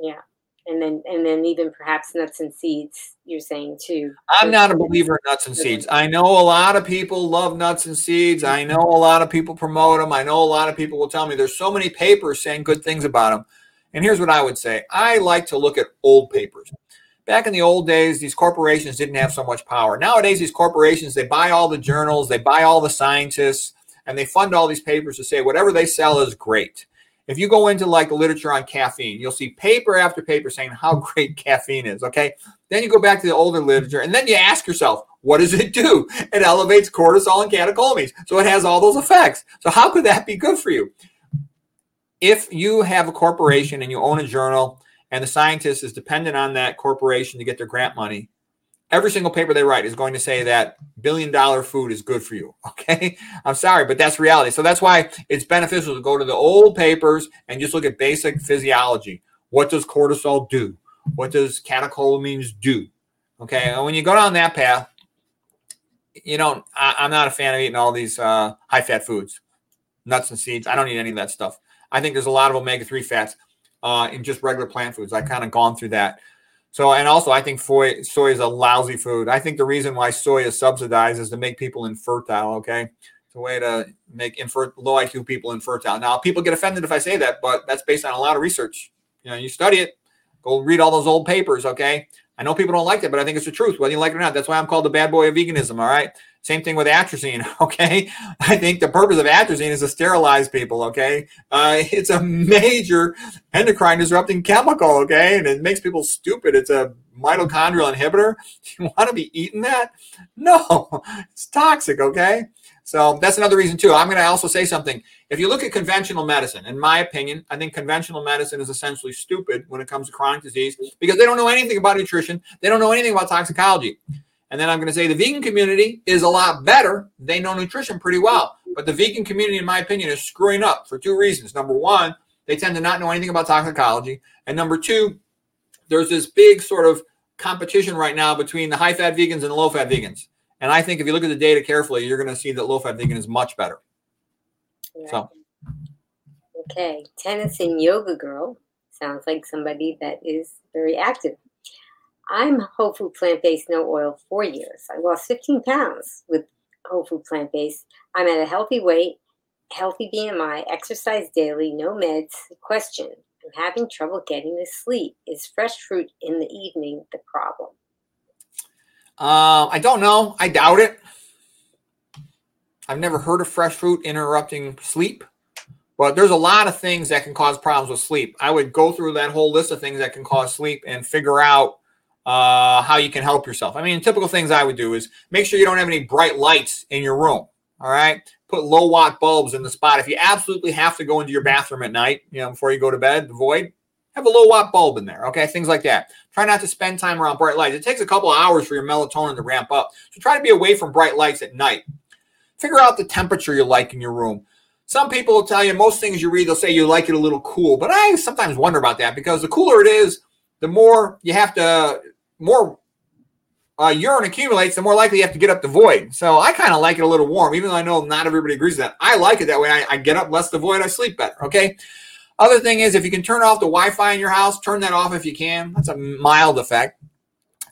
Yeah. And then even perhaps nuts and seeds, you're saying too. I'm not a believer in nuts and seeds. I know a lot of people love nuts and seeds. I know a lot of people promote them. I know a lot of people will tell me there's so many papers saying good things about them. And here's what I would say. I like to look at old papers. Back in the old days, these corporations didn't have so much power. Nowadays, these corporations, they buy all the journals, they buy all the scientists, and they fund all these papers to say whatever they sell is great. If you go into like the literature on caffeine, you'll see paper after paper saying how great caffeine is, okay? Then you go back to the older literature, and then you ask yourself, what does it do? It elevates cortisol and catecholamines, so it has all those effects. So how could that be good for you? If you have a corporation and you own a journal, and the scientist is dependent on that corporation to get their grant money, every single paper they write is going to say that billion-dollar food is good for you, okay? I'm sorry, but that's reality. So that's why it's beneficial to go to the old papers and just look at basic physiology. What does cortisol do? What does catecholamines do? Okay, and when you go down that path, you know, I'm not a fan of eating all these high-fat foods, nuts and seeds. I don't eat any of that stuff. I think there's a lot of omega-3 fats in just regular plant foods. I've kind of gone through that. So, and also I think soy is a lousy food. I think the reason why soy is subsidized is to make people infertile, okay? It's a way to make low IQ people infertile. Now, people get offended if I say that, but that's based on a lot of research. You know, you study it, go read all those old papers, okay? I know people don't like that, but I think it's the truth, whether you like it or not. That's why I'm called the bad boy of veganism, all right? Same thing with atrazine, okay? I think the purpose of atrazine is to sterilize people, okay? It's a major endocrine-disrupting chemical, okay? And it makes people stupid. It's a mitochondrial inhibitor. You want to be eating that? No, it's toxic, okay? So that's another reason, too. I'm going to also say something. If you look at conventional medicine, in my opinion, I think conventional medicine is essentially stupid when it comes to chronic disease because they don't know anything about nutrition. They don't know anything about toxicology. And then I'm going to say the vegan community is a lot better. They know nutrition pretty well. But the vegan community, in my opinion, is screwing up for two reasons. Number one, they tend to not know anything about toxicology. And number two, there's this big sort of competition right now between the high-fat vegans and the low-fat vegans. And I think if you look at the data carefully, you're going to see that low-fat vegan is much better. Yeah. So, okay, tennis and yoga girl. Sounds like somebody that is very active. I'm whole food plant-based, no oil, 4 years. I lost 15 pounds with whole food plant-based. I'm at a healthy weight, healthy BMI, exercise daily, no meds. Question, I'm having trouble getting to sleep. Is fresh fruit in the evening the problem? I don't know. I doubt it. I've never heard of fresh fruit interrupting sleep. But there's a lot of things that can cause problems with sleep. I would go through that whole list of things that can cause sleep and figure out how you can help yourself. I mean, typical things I would do is make sure you don't have any bright lights in your room. All right. Put low watt bulbs in the spot. If you absolutely have to go into your bathroom at night, you know, before you go to bed, the void, have a low watt bulb in there. Okay. Things like that. Try not to spend time around bright lights. It takes a couple of hours for your melatonin to ramp up. So try to be away from bright lights at night. Figure out the temperature you like in your room. Some people will tell you most things you read, they'll say you like it a little cool, but I sometimes wonder about that because the cooler it is, the more you have to, more urine accumulates, the more likely you have to get up the void. So I kind of like it a little warm, even though I know not everybody agrees with that. I like it that way. I get up less the void, I sleep better, okay? Other thing is if you can turn off the Wi-Fi in your house, turn that off if you can. That's a mild effect.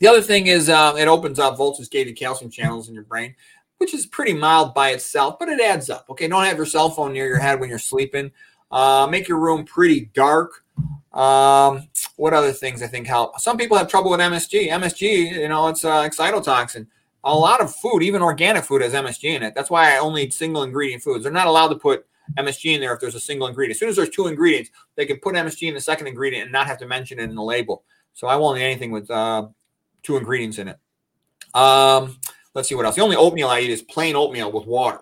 The other thing is it opens up voltage-gated calcium channels in your brain, which is pretty mild by itself, but it adds up, okay? Don't have your cell phone near your head when you're sleeping. Make your room pretty dark. What other things I think help? Some people have trouble with MSG. MSG, you know, it's excitotoxin. A lot of food, even organic food, has MSG in it. That's why I only eat single ingredient foods. They're not allowed to put MSG in there if there's a single ingredient. As soon as there's two ingredients, they can put MSG in the second ingredient and not have to mention it in the label. So I won't eat anything with two ingredients in it. Let's see what else. The only oatmeal I eat is plain oatmeal with water.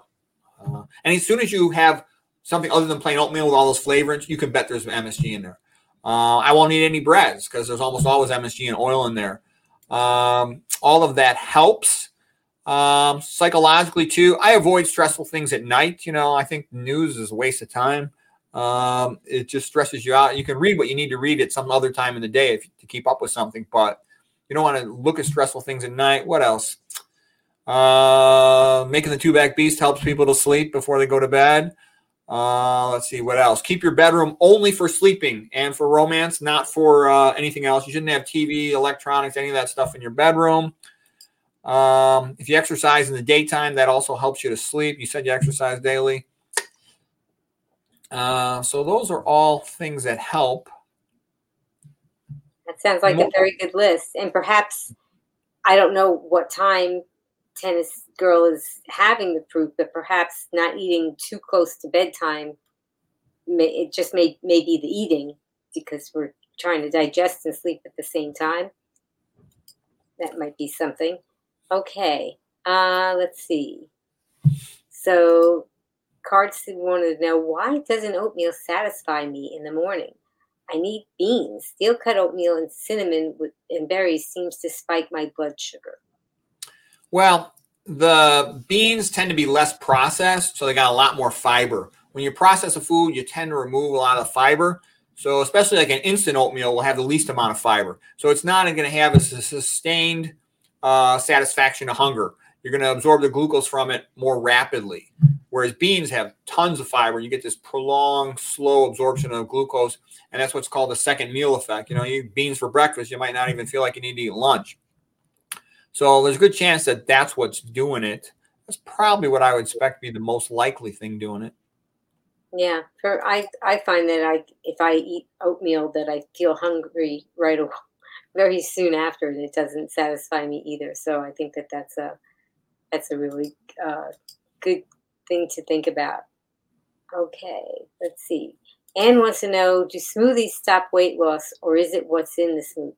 And as soon as you have something other than plain oatmeal with all those flavorings, you can bet there's MSG in there. I won't eat any breads because there's almost always MSG and oil in there. All of that helps. Psychologically, too, I avoid stressful things at night. You know, I think news is a waste of time. It just stresses you out. You can read what you need to read at some other time in the day to keep up with something, but you don't want to look at stressful things at night. What else? Making the two-back beast helps people to sleep before they go to bed. Let's see what else. Keep your bedroom only for sleeping and for romance, not for anything else. You shouldn't have TV, electronics, any of that stuff in your bedroom. If you exercise in the daytime, that also helps you to sleep. You said you exercise daily. So those are all things that help. That sounds like a very good list. And perhaps, I don't know what time tennis girl is having the proof, but perhaps not eating too close to bedtime It just may be the eating, because we're trying to digest and sleep at the same time. That might be something. Okay, let's see. So Cards wanted to know, why doesn't oatmeal satisfy me in the morning? I need beans. Steel cut oatmeal and cinnamon and berries seems to spike my blood sugar. Well, the beans tend to be less processed, so they got a lot more fiber. When you process a food, you tend to remove a lot of fiber. So especially like an instant oatmeal will have the least amount of fiber. So it's not going to have a sustained satisfaction to hunger. You're going to absorb the glucose from it more rapidly. Whereas beans have tons of fiber. You get this prolonged, slow absorption of glucose. And that's what's called the second meal effect. You know, you eat beans for breakfast, you might not even feel like you need to eat lunch. So there's a good chance that that's what's doing it. That's probably what I would expect to be the most likely thing doing it. Yeah. I find that if I eat oatmeal, that I feel hungry right away, very soon after, and it doesn't satisfy me either. So I think that that's a really good thing to think about. Okay, let's see. Anne wants to know, do smoothies stop weight loss, or is it what's in the smoothies?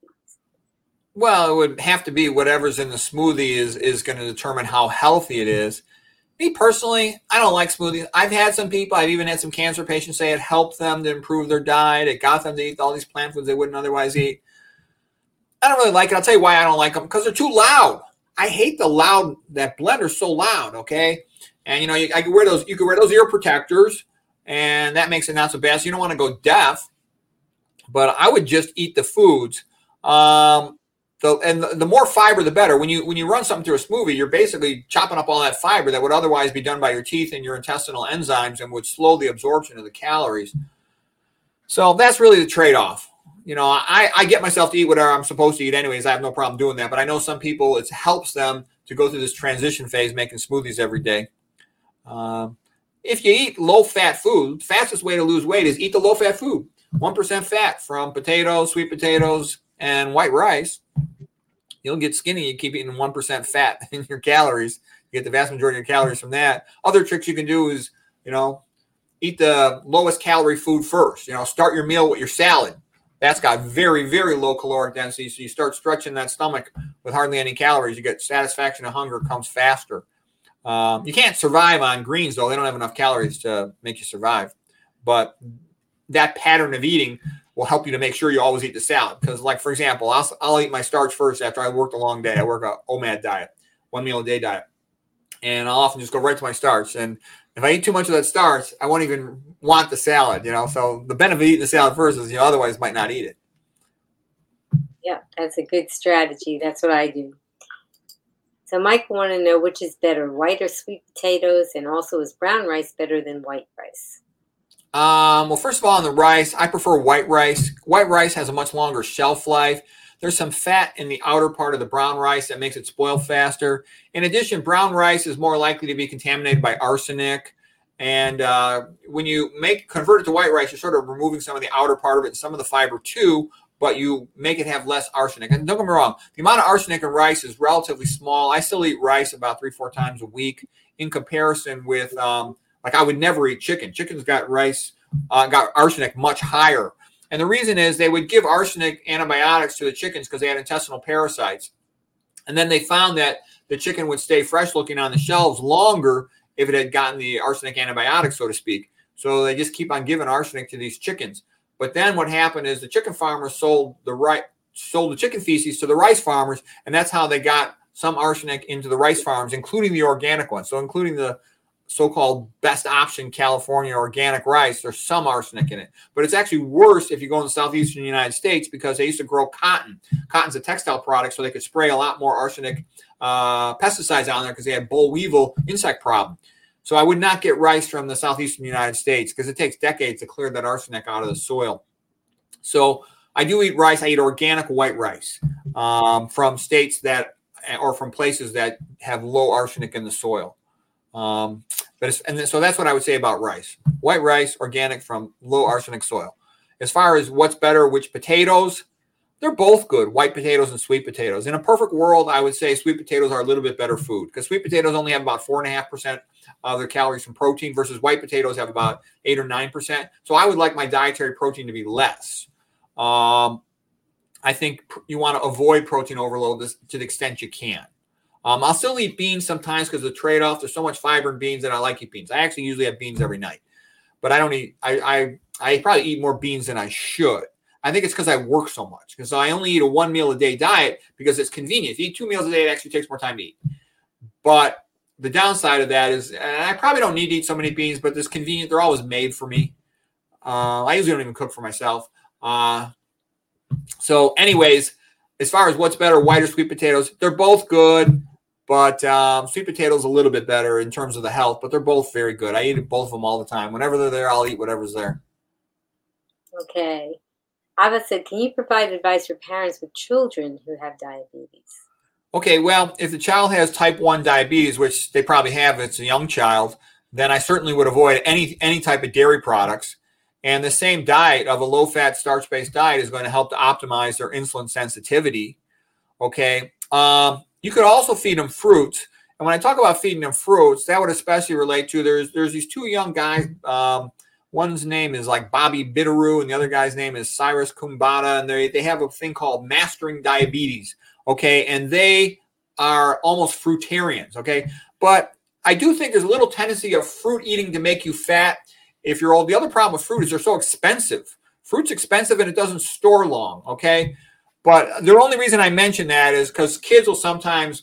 Well, it would have to be whatever's in the smoothie is going to determine how healthy it is. Me personally, I don't like smoothies. I've had some people, I've even had some cancer patients say it helped them to improve their diet. It got them to eat all these plant foods they wouldn't otherwise eat. I don't really like it. I'll tell you why I don't like them, because they're too loud. I hate that blender's so loud, okay? And, you know, you can wear those ear protectors, and that makes it not so bad. So you don't want to go deaf, but I would just eat the foods. The more fiber, the better. When you run something through a smoothie, you're basically chopping up all that fiber that would otherwise be done by your teeth and your intestinal enzymes and would slow the absorption of the calories. So that's really the trade-off. You know, I get myself to eat whatever I'm supposed to eat anyways. I have no problem doing that. But I know some people, it helps them to go through this transition phase making smoothies every day. If you eat low-fat food, fastest way to lose weight is eat the low-fat food. 1% fat from potatoes, sweet potatoes, and white rice. You'll get skinny. You keep eating 1% fat in your calories. You get the vast majority of your calories from that. Other tricks you can do is, you know, eat the lowest calorie food first. You know, start your meal with your salad. That's got very, very low caloric density. So you start stretching that stomach with hardly any calories. You get satisfaction of hunger comes faster. You can't survive on greens, though. They don't have enough calories to make you survive. But that pattern of eating will help you to make sure you always eat the salad. Because, like, for example, I'll eat my starch first after I worked a long day. I work a OMAD diet, one meal a day diet. And I'll often just go right to my starch. And if I eat too much of that starch, I won't even want the salad, you know. So the benefit of eating the salad first is you otherwise might not eat it. Yeah, that's a good strategy. That's what I do. So Mike wanted to know, which is better, white or sweet potatoes, and also is brown rice better than white rice? Well, first of all, on the rice, I prefer white rice. White rice has a much longer shelf life. There's some fat in the outer part of the brown rice that makes it spoil faster. In addition, brown rice is more likely to be contaminated by arsenic. And when you convert it to white rice, you're sort of removing some of the outer part of it and some of the fiber too, but you make it have less arsenic. And don't get me wrong, the amount of arsenic in rice is relatively small. I still eat rice about 3-4 times a week in comparison with, like I would never eat chicken. Chicken's got got arsenic much higher. And the reason is they would give arsenic antibiotics to the chickens because they had intestinal parasites. And then they found that the chicken would stay fresh looking on the shelves longer if it had gotten the arsenic antibiotics, so to speak. So they just keep on giving arsenic to these chickens. But then what happened is the chicken farmers sold the chicken feces to the rice farmers, and that's how they got some arsenic into the rice farms, including the organic ones. So including the so-called best option California organic rice, there's some arsenic in it. But it's actually worse if you go in the southeastern United States because they used to grow cotton. Cotton's a textile product, so they could spray a lot more arsenic pesticides on there because they had boll weevil insect problem. So I would not get rice from the southeastern United States because it takes decades to clear that arsenic out of the soil. So I do eat rice. I eat organic white rice from states that or from places that have low arsenic in the soil. So that's what I would say about rice. White rice, organic from low arsenic soil. As far as what's better, which potatoes, They're both good, white potatoes and sweet potatoes. In a perfect world, I would say sweet potatoes are a little bit better food because sweet potatoes only have about 4.5% of their calories from protein versus white potatoes have about 8 or 9%. So I would like my dietary protein to be less. I think you want to avoid protein overload to the extent you can. I'll still eat beans sometimes because of the trade-off. There's so much fiber in beans that I like to eat beans. I actually usually have beans every night, but I don't eat. I probably eat more beans than I should. I think it's because I work so much because I only eat a 1 meal a day diet because it's convenient. If you eat 2 meals a day, it actually takes more time to eat. But the downside of that is I probably don't need to eat so many beans, but it's convenient. They're always made for me. I usually don't even cook for myself. So anyways, as far as what's better, white or sweet potatoes, they're both good, but sweet potatoes a little bit better in terms of the health, but they're both very good. I eat both of them all the time. Whenever they're there, I'll eat whatever's there. Okay. Ava said, can you provide advice for parents with children who have diabetes? Okay, well, if the child has type 1 diabetes, which they probably have if it's a young child, then I certainly would avoid any type of dairy products. And the same diet of a low-fat, starch-based diet is going to help to optimize their insulin sensitivity, okay? You could also feed them fruits. And when I talk about feeding them fruits, that would especially relate to there's these two young guys, one's name is like Bobby Bitteroo, and the other guy's name is Cyrus Kumbata, and they have a thing called Mastering Diabetes, okay? And they are almost fruitarians, okay? But I do think there's a little tendency of fruit eating to make you fat if you're old. The other problem with fruit is they're so expensive. Fruit's expensive and it doesn't store long, okay? But the only reason I mention that is because kids will sometimes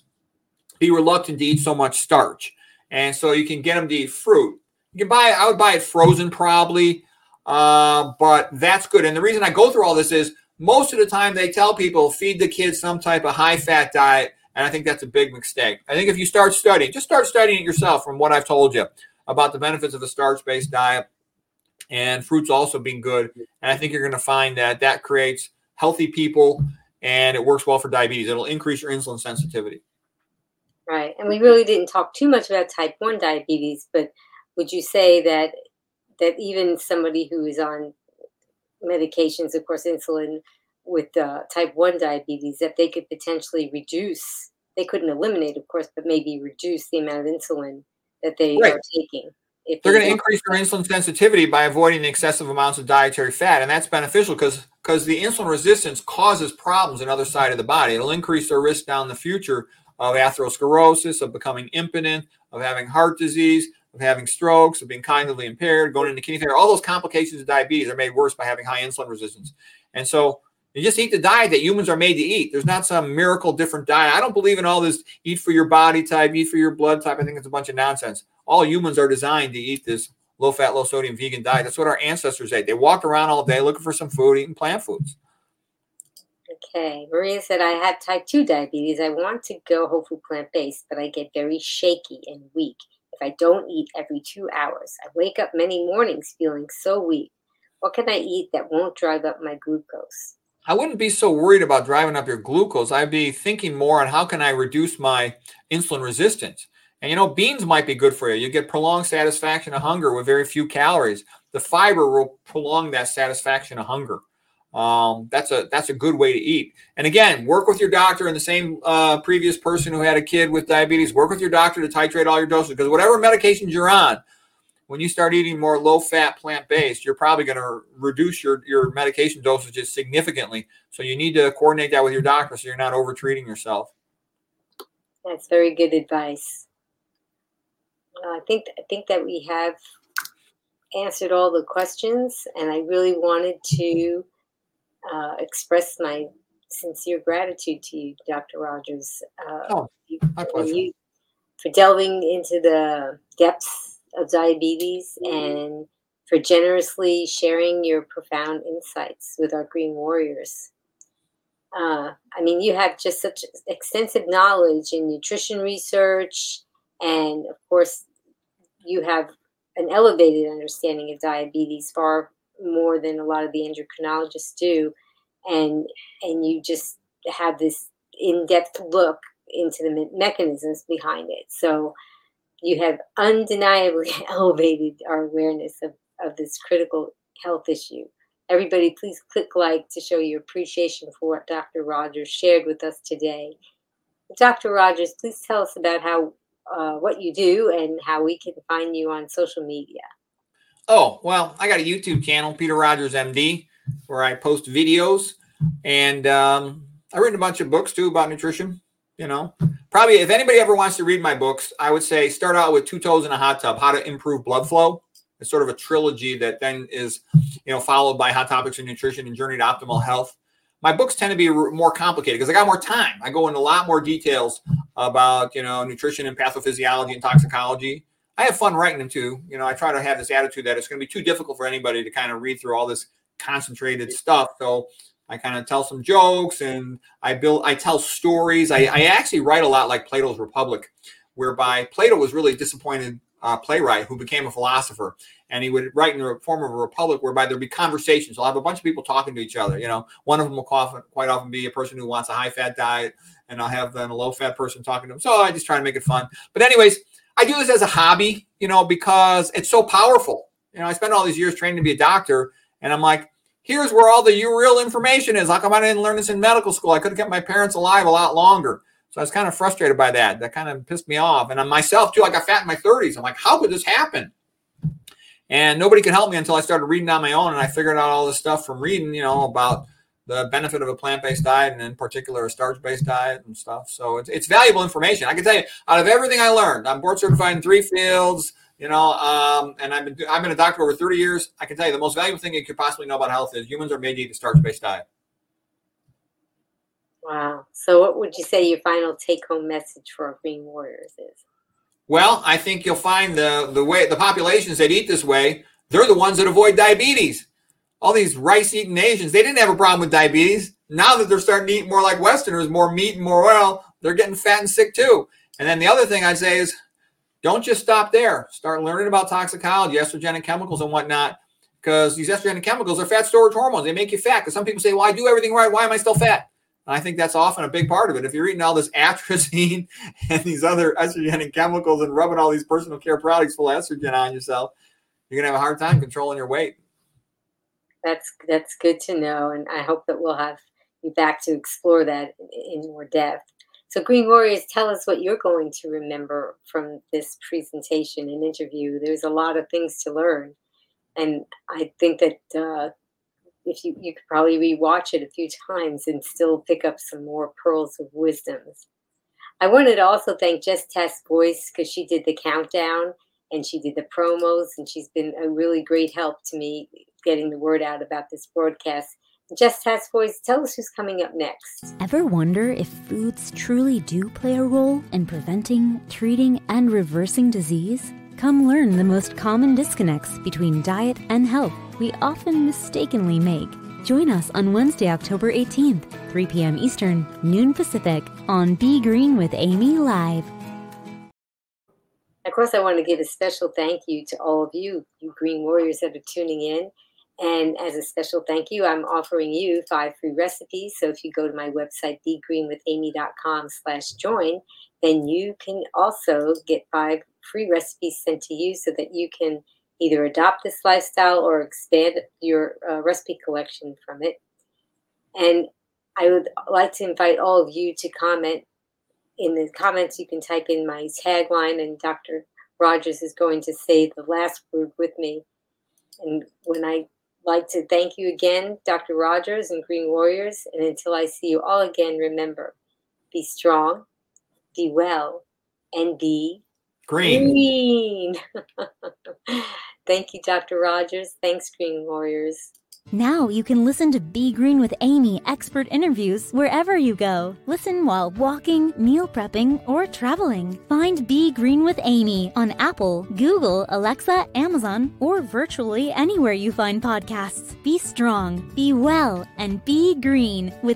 be reluctant to eat so much starch. And so you can get them to eat fruit. You can buy it, I would buy it frozen probably, but that's good. And the reason I go through all this is most of the time they tell people feed the kids some type of high-fat diet, and I think that's a big mistake. I think if you start studying, just start studying it yourself from what I've told you about the benefits of a starch-based diet and fruits also being good. And I think you're going to find that that creates healthy people and it works well for diabetes. It'll increase your insulin sensitivity. Right. And we really didn't talk too much about type 1 diabetes, but would you say that even somebody who is on medications, of course, insulin with type 1 diabetes, that they could potentially reduce, they couldn't eliminate, of course, but maybe reduce the amount of insulin that they are taking? If they're going to increase their insulin sensitivity by avoiding the excessive amounts of dietary fat, and that's beneficial because the insulin resistance causes problems in the other side of the body. It'll increase their risk down in the future of atherosclerosis, of becoming impotent, of having heart disease, of having strokes, of being cognitively impaired, going into kidney failure. All those complications of diabetes are made worse by having high insulin resistance. And so you just eat the diet that humans are made to eat. There's not some miracle different diet. I don't believe in all this eat for your body type, eat for your blood type. I think it's a bunch of nonsense. All humans are designed to eat this low-fat, low-sodium vegan diet. That's what our ancestors ate. They walked around all day looking for some food, eating plant foods. Okay. Maria said, I have type 2 diabetes. I want to go whole food plant-based, but I get very shaky and weak if I don't eat every 2 hours. I wake up many mornings feeling so weak. What can I eat that won't drive up my glucose? I wouldn't be so worried about driving up your glucose. I'd be thinking more on how can I reduce my insulin resistance. And, you know, beans might be good for you. You get prolonged satisfaction of hunger with very few calories. The fiber will prolong that satisfaction of hunger. That's a good way to eat. And again, work with your doctor and the same previous person who had a kid with diabetes. Work with your doctor to titrate all your doses because whatever medications you're on, when you start eating more low-fat, plant-based, you're probably going to reduce your medication dosages significantly. So you need to coordinate that with your doctor so you're not over-treating yourself. That's very good advice. I think that we have answered all the questions, and I really wanted to express my sincere gratitude to you, Dr. Rogers, for delving into the depths of diabetes and for generously sharing your profound insights with our Green Warriors. I mean, you have just such extensive knowledge in nutrition research, and of course, you have an elevated understanding of diabetes far more than a lot of the endocrinologists do, and you just have this in-depth look into the mechanisms behind it. So you have undeniably elevated our awareness of this critical health issue Everybody, please click like to show your appreciation for what Dr. Rogers shared with us today. Dr. Rogers, please tell us about how what you do and how we can find you on social media. Oh, well, I got a YouTube channel, Peter Rogers MD, where I post videos. And I've written a bunch of books, too, about nutrition. You know, probably if anybody ever wants to read my books, I would say start out with Two Toes in a Hot Tub, How to Improve Blood Flow. It's sort of a trilogy that then is, you know, followed by Hot Topics in Nutrition and Journey to Optimal Health. My books tend to be more complicated because I got more time. I go into a lot more details about, you know, nutrition and pathophysiology and toxicology. I have fun writing them too. You know, I try to have this attitude that it's going to be too difficult for anybody to kind of read through all this concentrated stuff. So I kind of tell some jokes and I tell stories. I actually write a lot like Plato's Republic, whereby Plato was really disappointed playwright who became a philosopher, and he would write in the form of a republic whereby there'd be conversations. I'll have a bunch of people talking to each other. You know, one of them will quite often be a person who wants a high-fat diet, and I'll have then a low-fat person talking to them. So I just try to make it fun. But anyways, I do this as a hobby, you know, because it's so powerful. You know, I spent all these years training to be a doctor, and I'm like, here's where all the real information is. How come I didn't learn this in medical school? I could have kept my parents alive a lot longer. So I was kind of frustrated by that. That kind of pissed me off. And on myself, too, I got fat in my 30s. I'm like, how could this happen? And nobody could help me until I started reading on my own. And I figured out all this stuff from reading, you know, about the benefit of a plant-based diet and in particular a starch-based diet and stuff. So it's valuable information. I can tell you, out of everything I learned, I'm board certified in 3 fields, you know, and I've been a doctor over 30 years. I can tell you the most valuable thing you could possibly know about health is humans are made to eat a starch-based diet. Wow. So what would you say your final take-home message for our green warriors is? Well, I think you'll find the way the populations that eat this way, they're the ones that avoid diabetes. All these rice-eating Asians, they didn't have a problem with diabetes. Now that they're starting to eat more like Westerners, more meat and more oil, they're getting fat and sick too. And then the other thing I'd say is don't just stop there. Start learning about toxicology, estrogenic chemicals and whatnot, because these estrogenic chemicals are fat storage hormones. They make you fat because some people say, well, I do everything right. Why am I still fat? I think that's often a big part of it. If you're eating all this atrazine and these other estrogenic chemicals and rubbing all these personal care products full of estrogen on yourself, you're going to have a hard time controlling your weight. That's good to know, and I hope that we'll have you back to explore that in more depth. So Green Warriors, tell us what you're going to remember from this presentation and interview. There's a lot of things to learn, and I think that if you could probably rewatch it a few times and still pick up some more pearls of wisdom. I wanted to also thank Jess Tess Boyce because she did the countdown and she did the promos, and she's been a really great help to me getting the word out about this broadcast. Jess Tess Boyce, tell us who's coming up next. Ever wonder if foods truly do play a role in preventing, treating, and reversing disease? Come learn the most common disconnects between diet and health we often mistakenly make. Join us on Wednesday, October 18th, 3 p.m. Eastern, noon Pacific, on Be Green with Amy Live. Of course, I want to give a special thank you to all of you Green Warriors that are tuning in. And as a special thank you, I'm offering you 5 free recipes. So if you go to my website, begreenwithamy.com/join, then you can also get 5 free recipes sent to you so that you can either adopt this lifestyle or expand your recipe collection from it. And I would like to invite all of you to comment. In the comments, you can type in my tagline, and Dr. Rogers is going to say the last word with me. And when I like to thank you again, Dr. Rogers and Green Warriors, and until I see you all again, remember, be strong, be well, and be green. Thank you, Dr. Rogers. Thanks, Green Warriors. Now you can listen to Be Green with Amy expert interviews wherever you go. Listen while walking, meal prepping, or traveling. Find Be Green with Amy on Apple, Google, Alexa, Amazon, or virtually anywhere you find podcasts. Be strong, be well, and be green with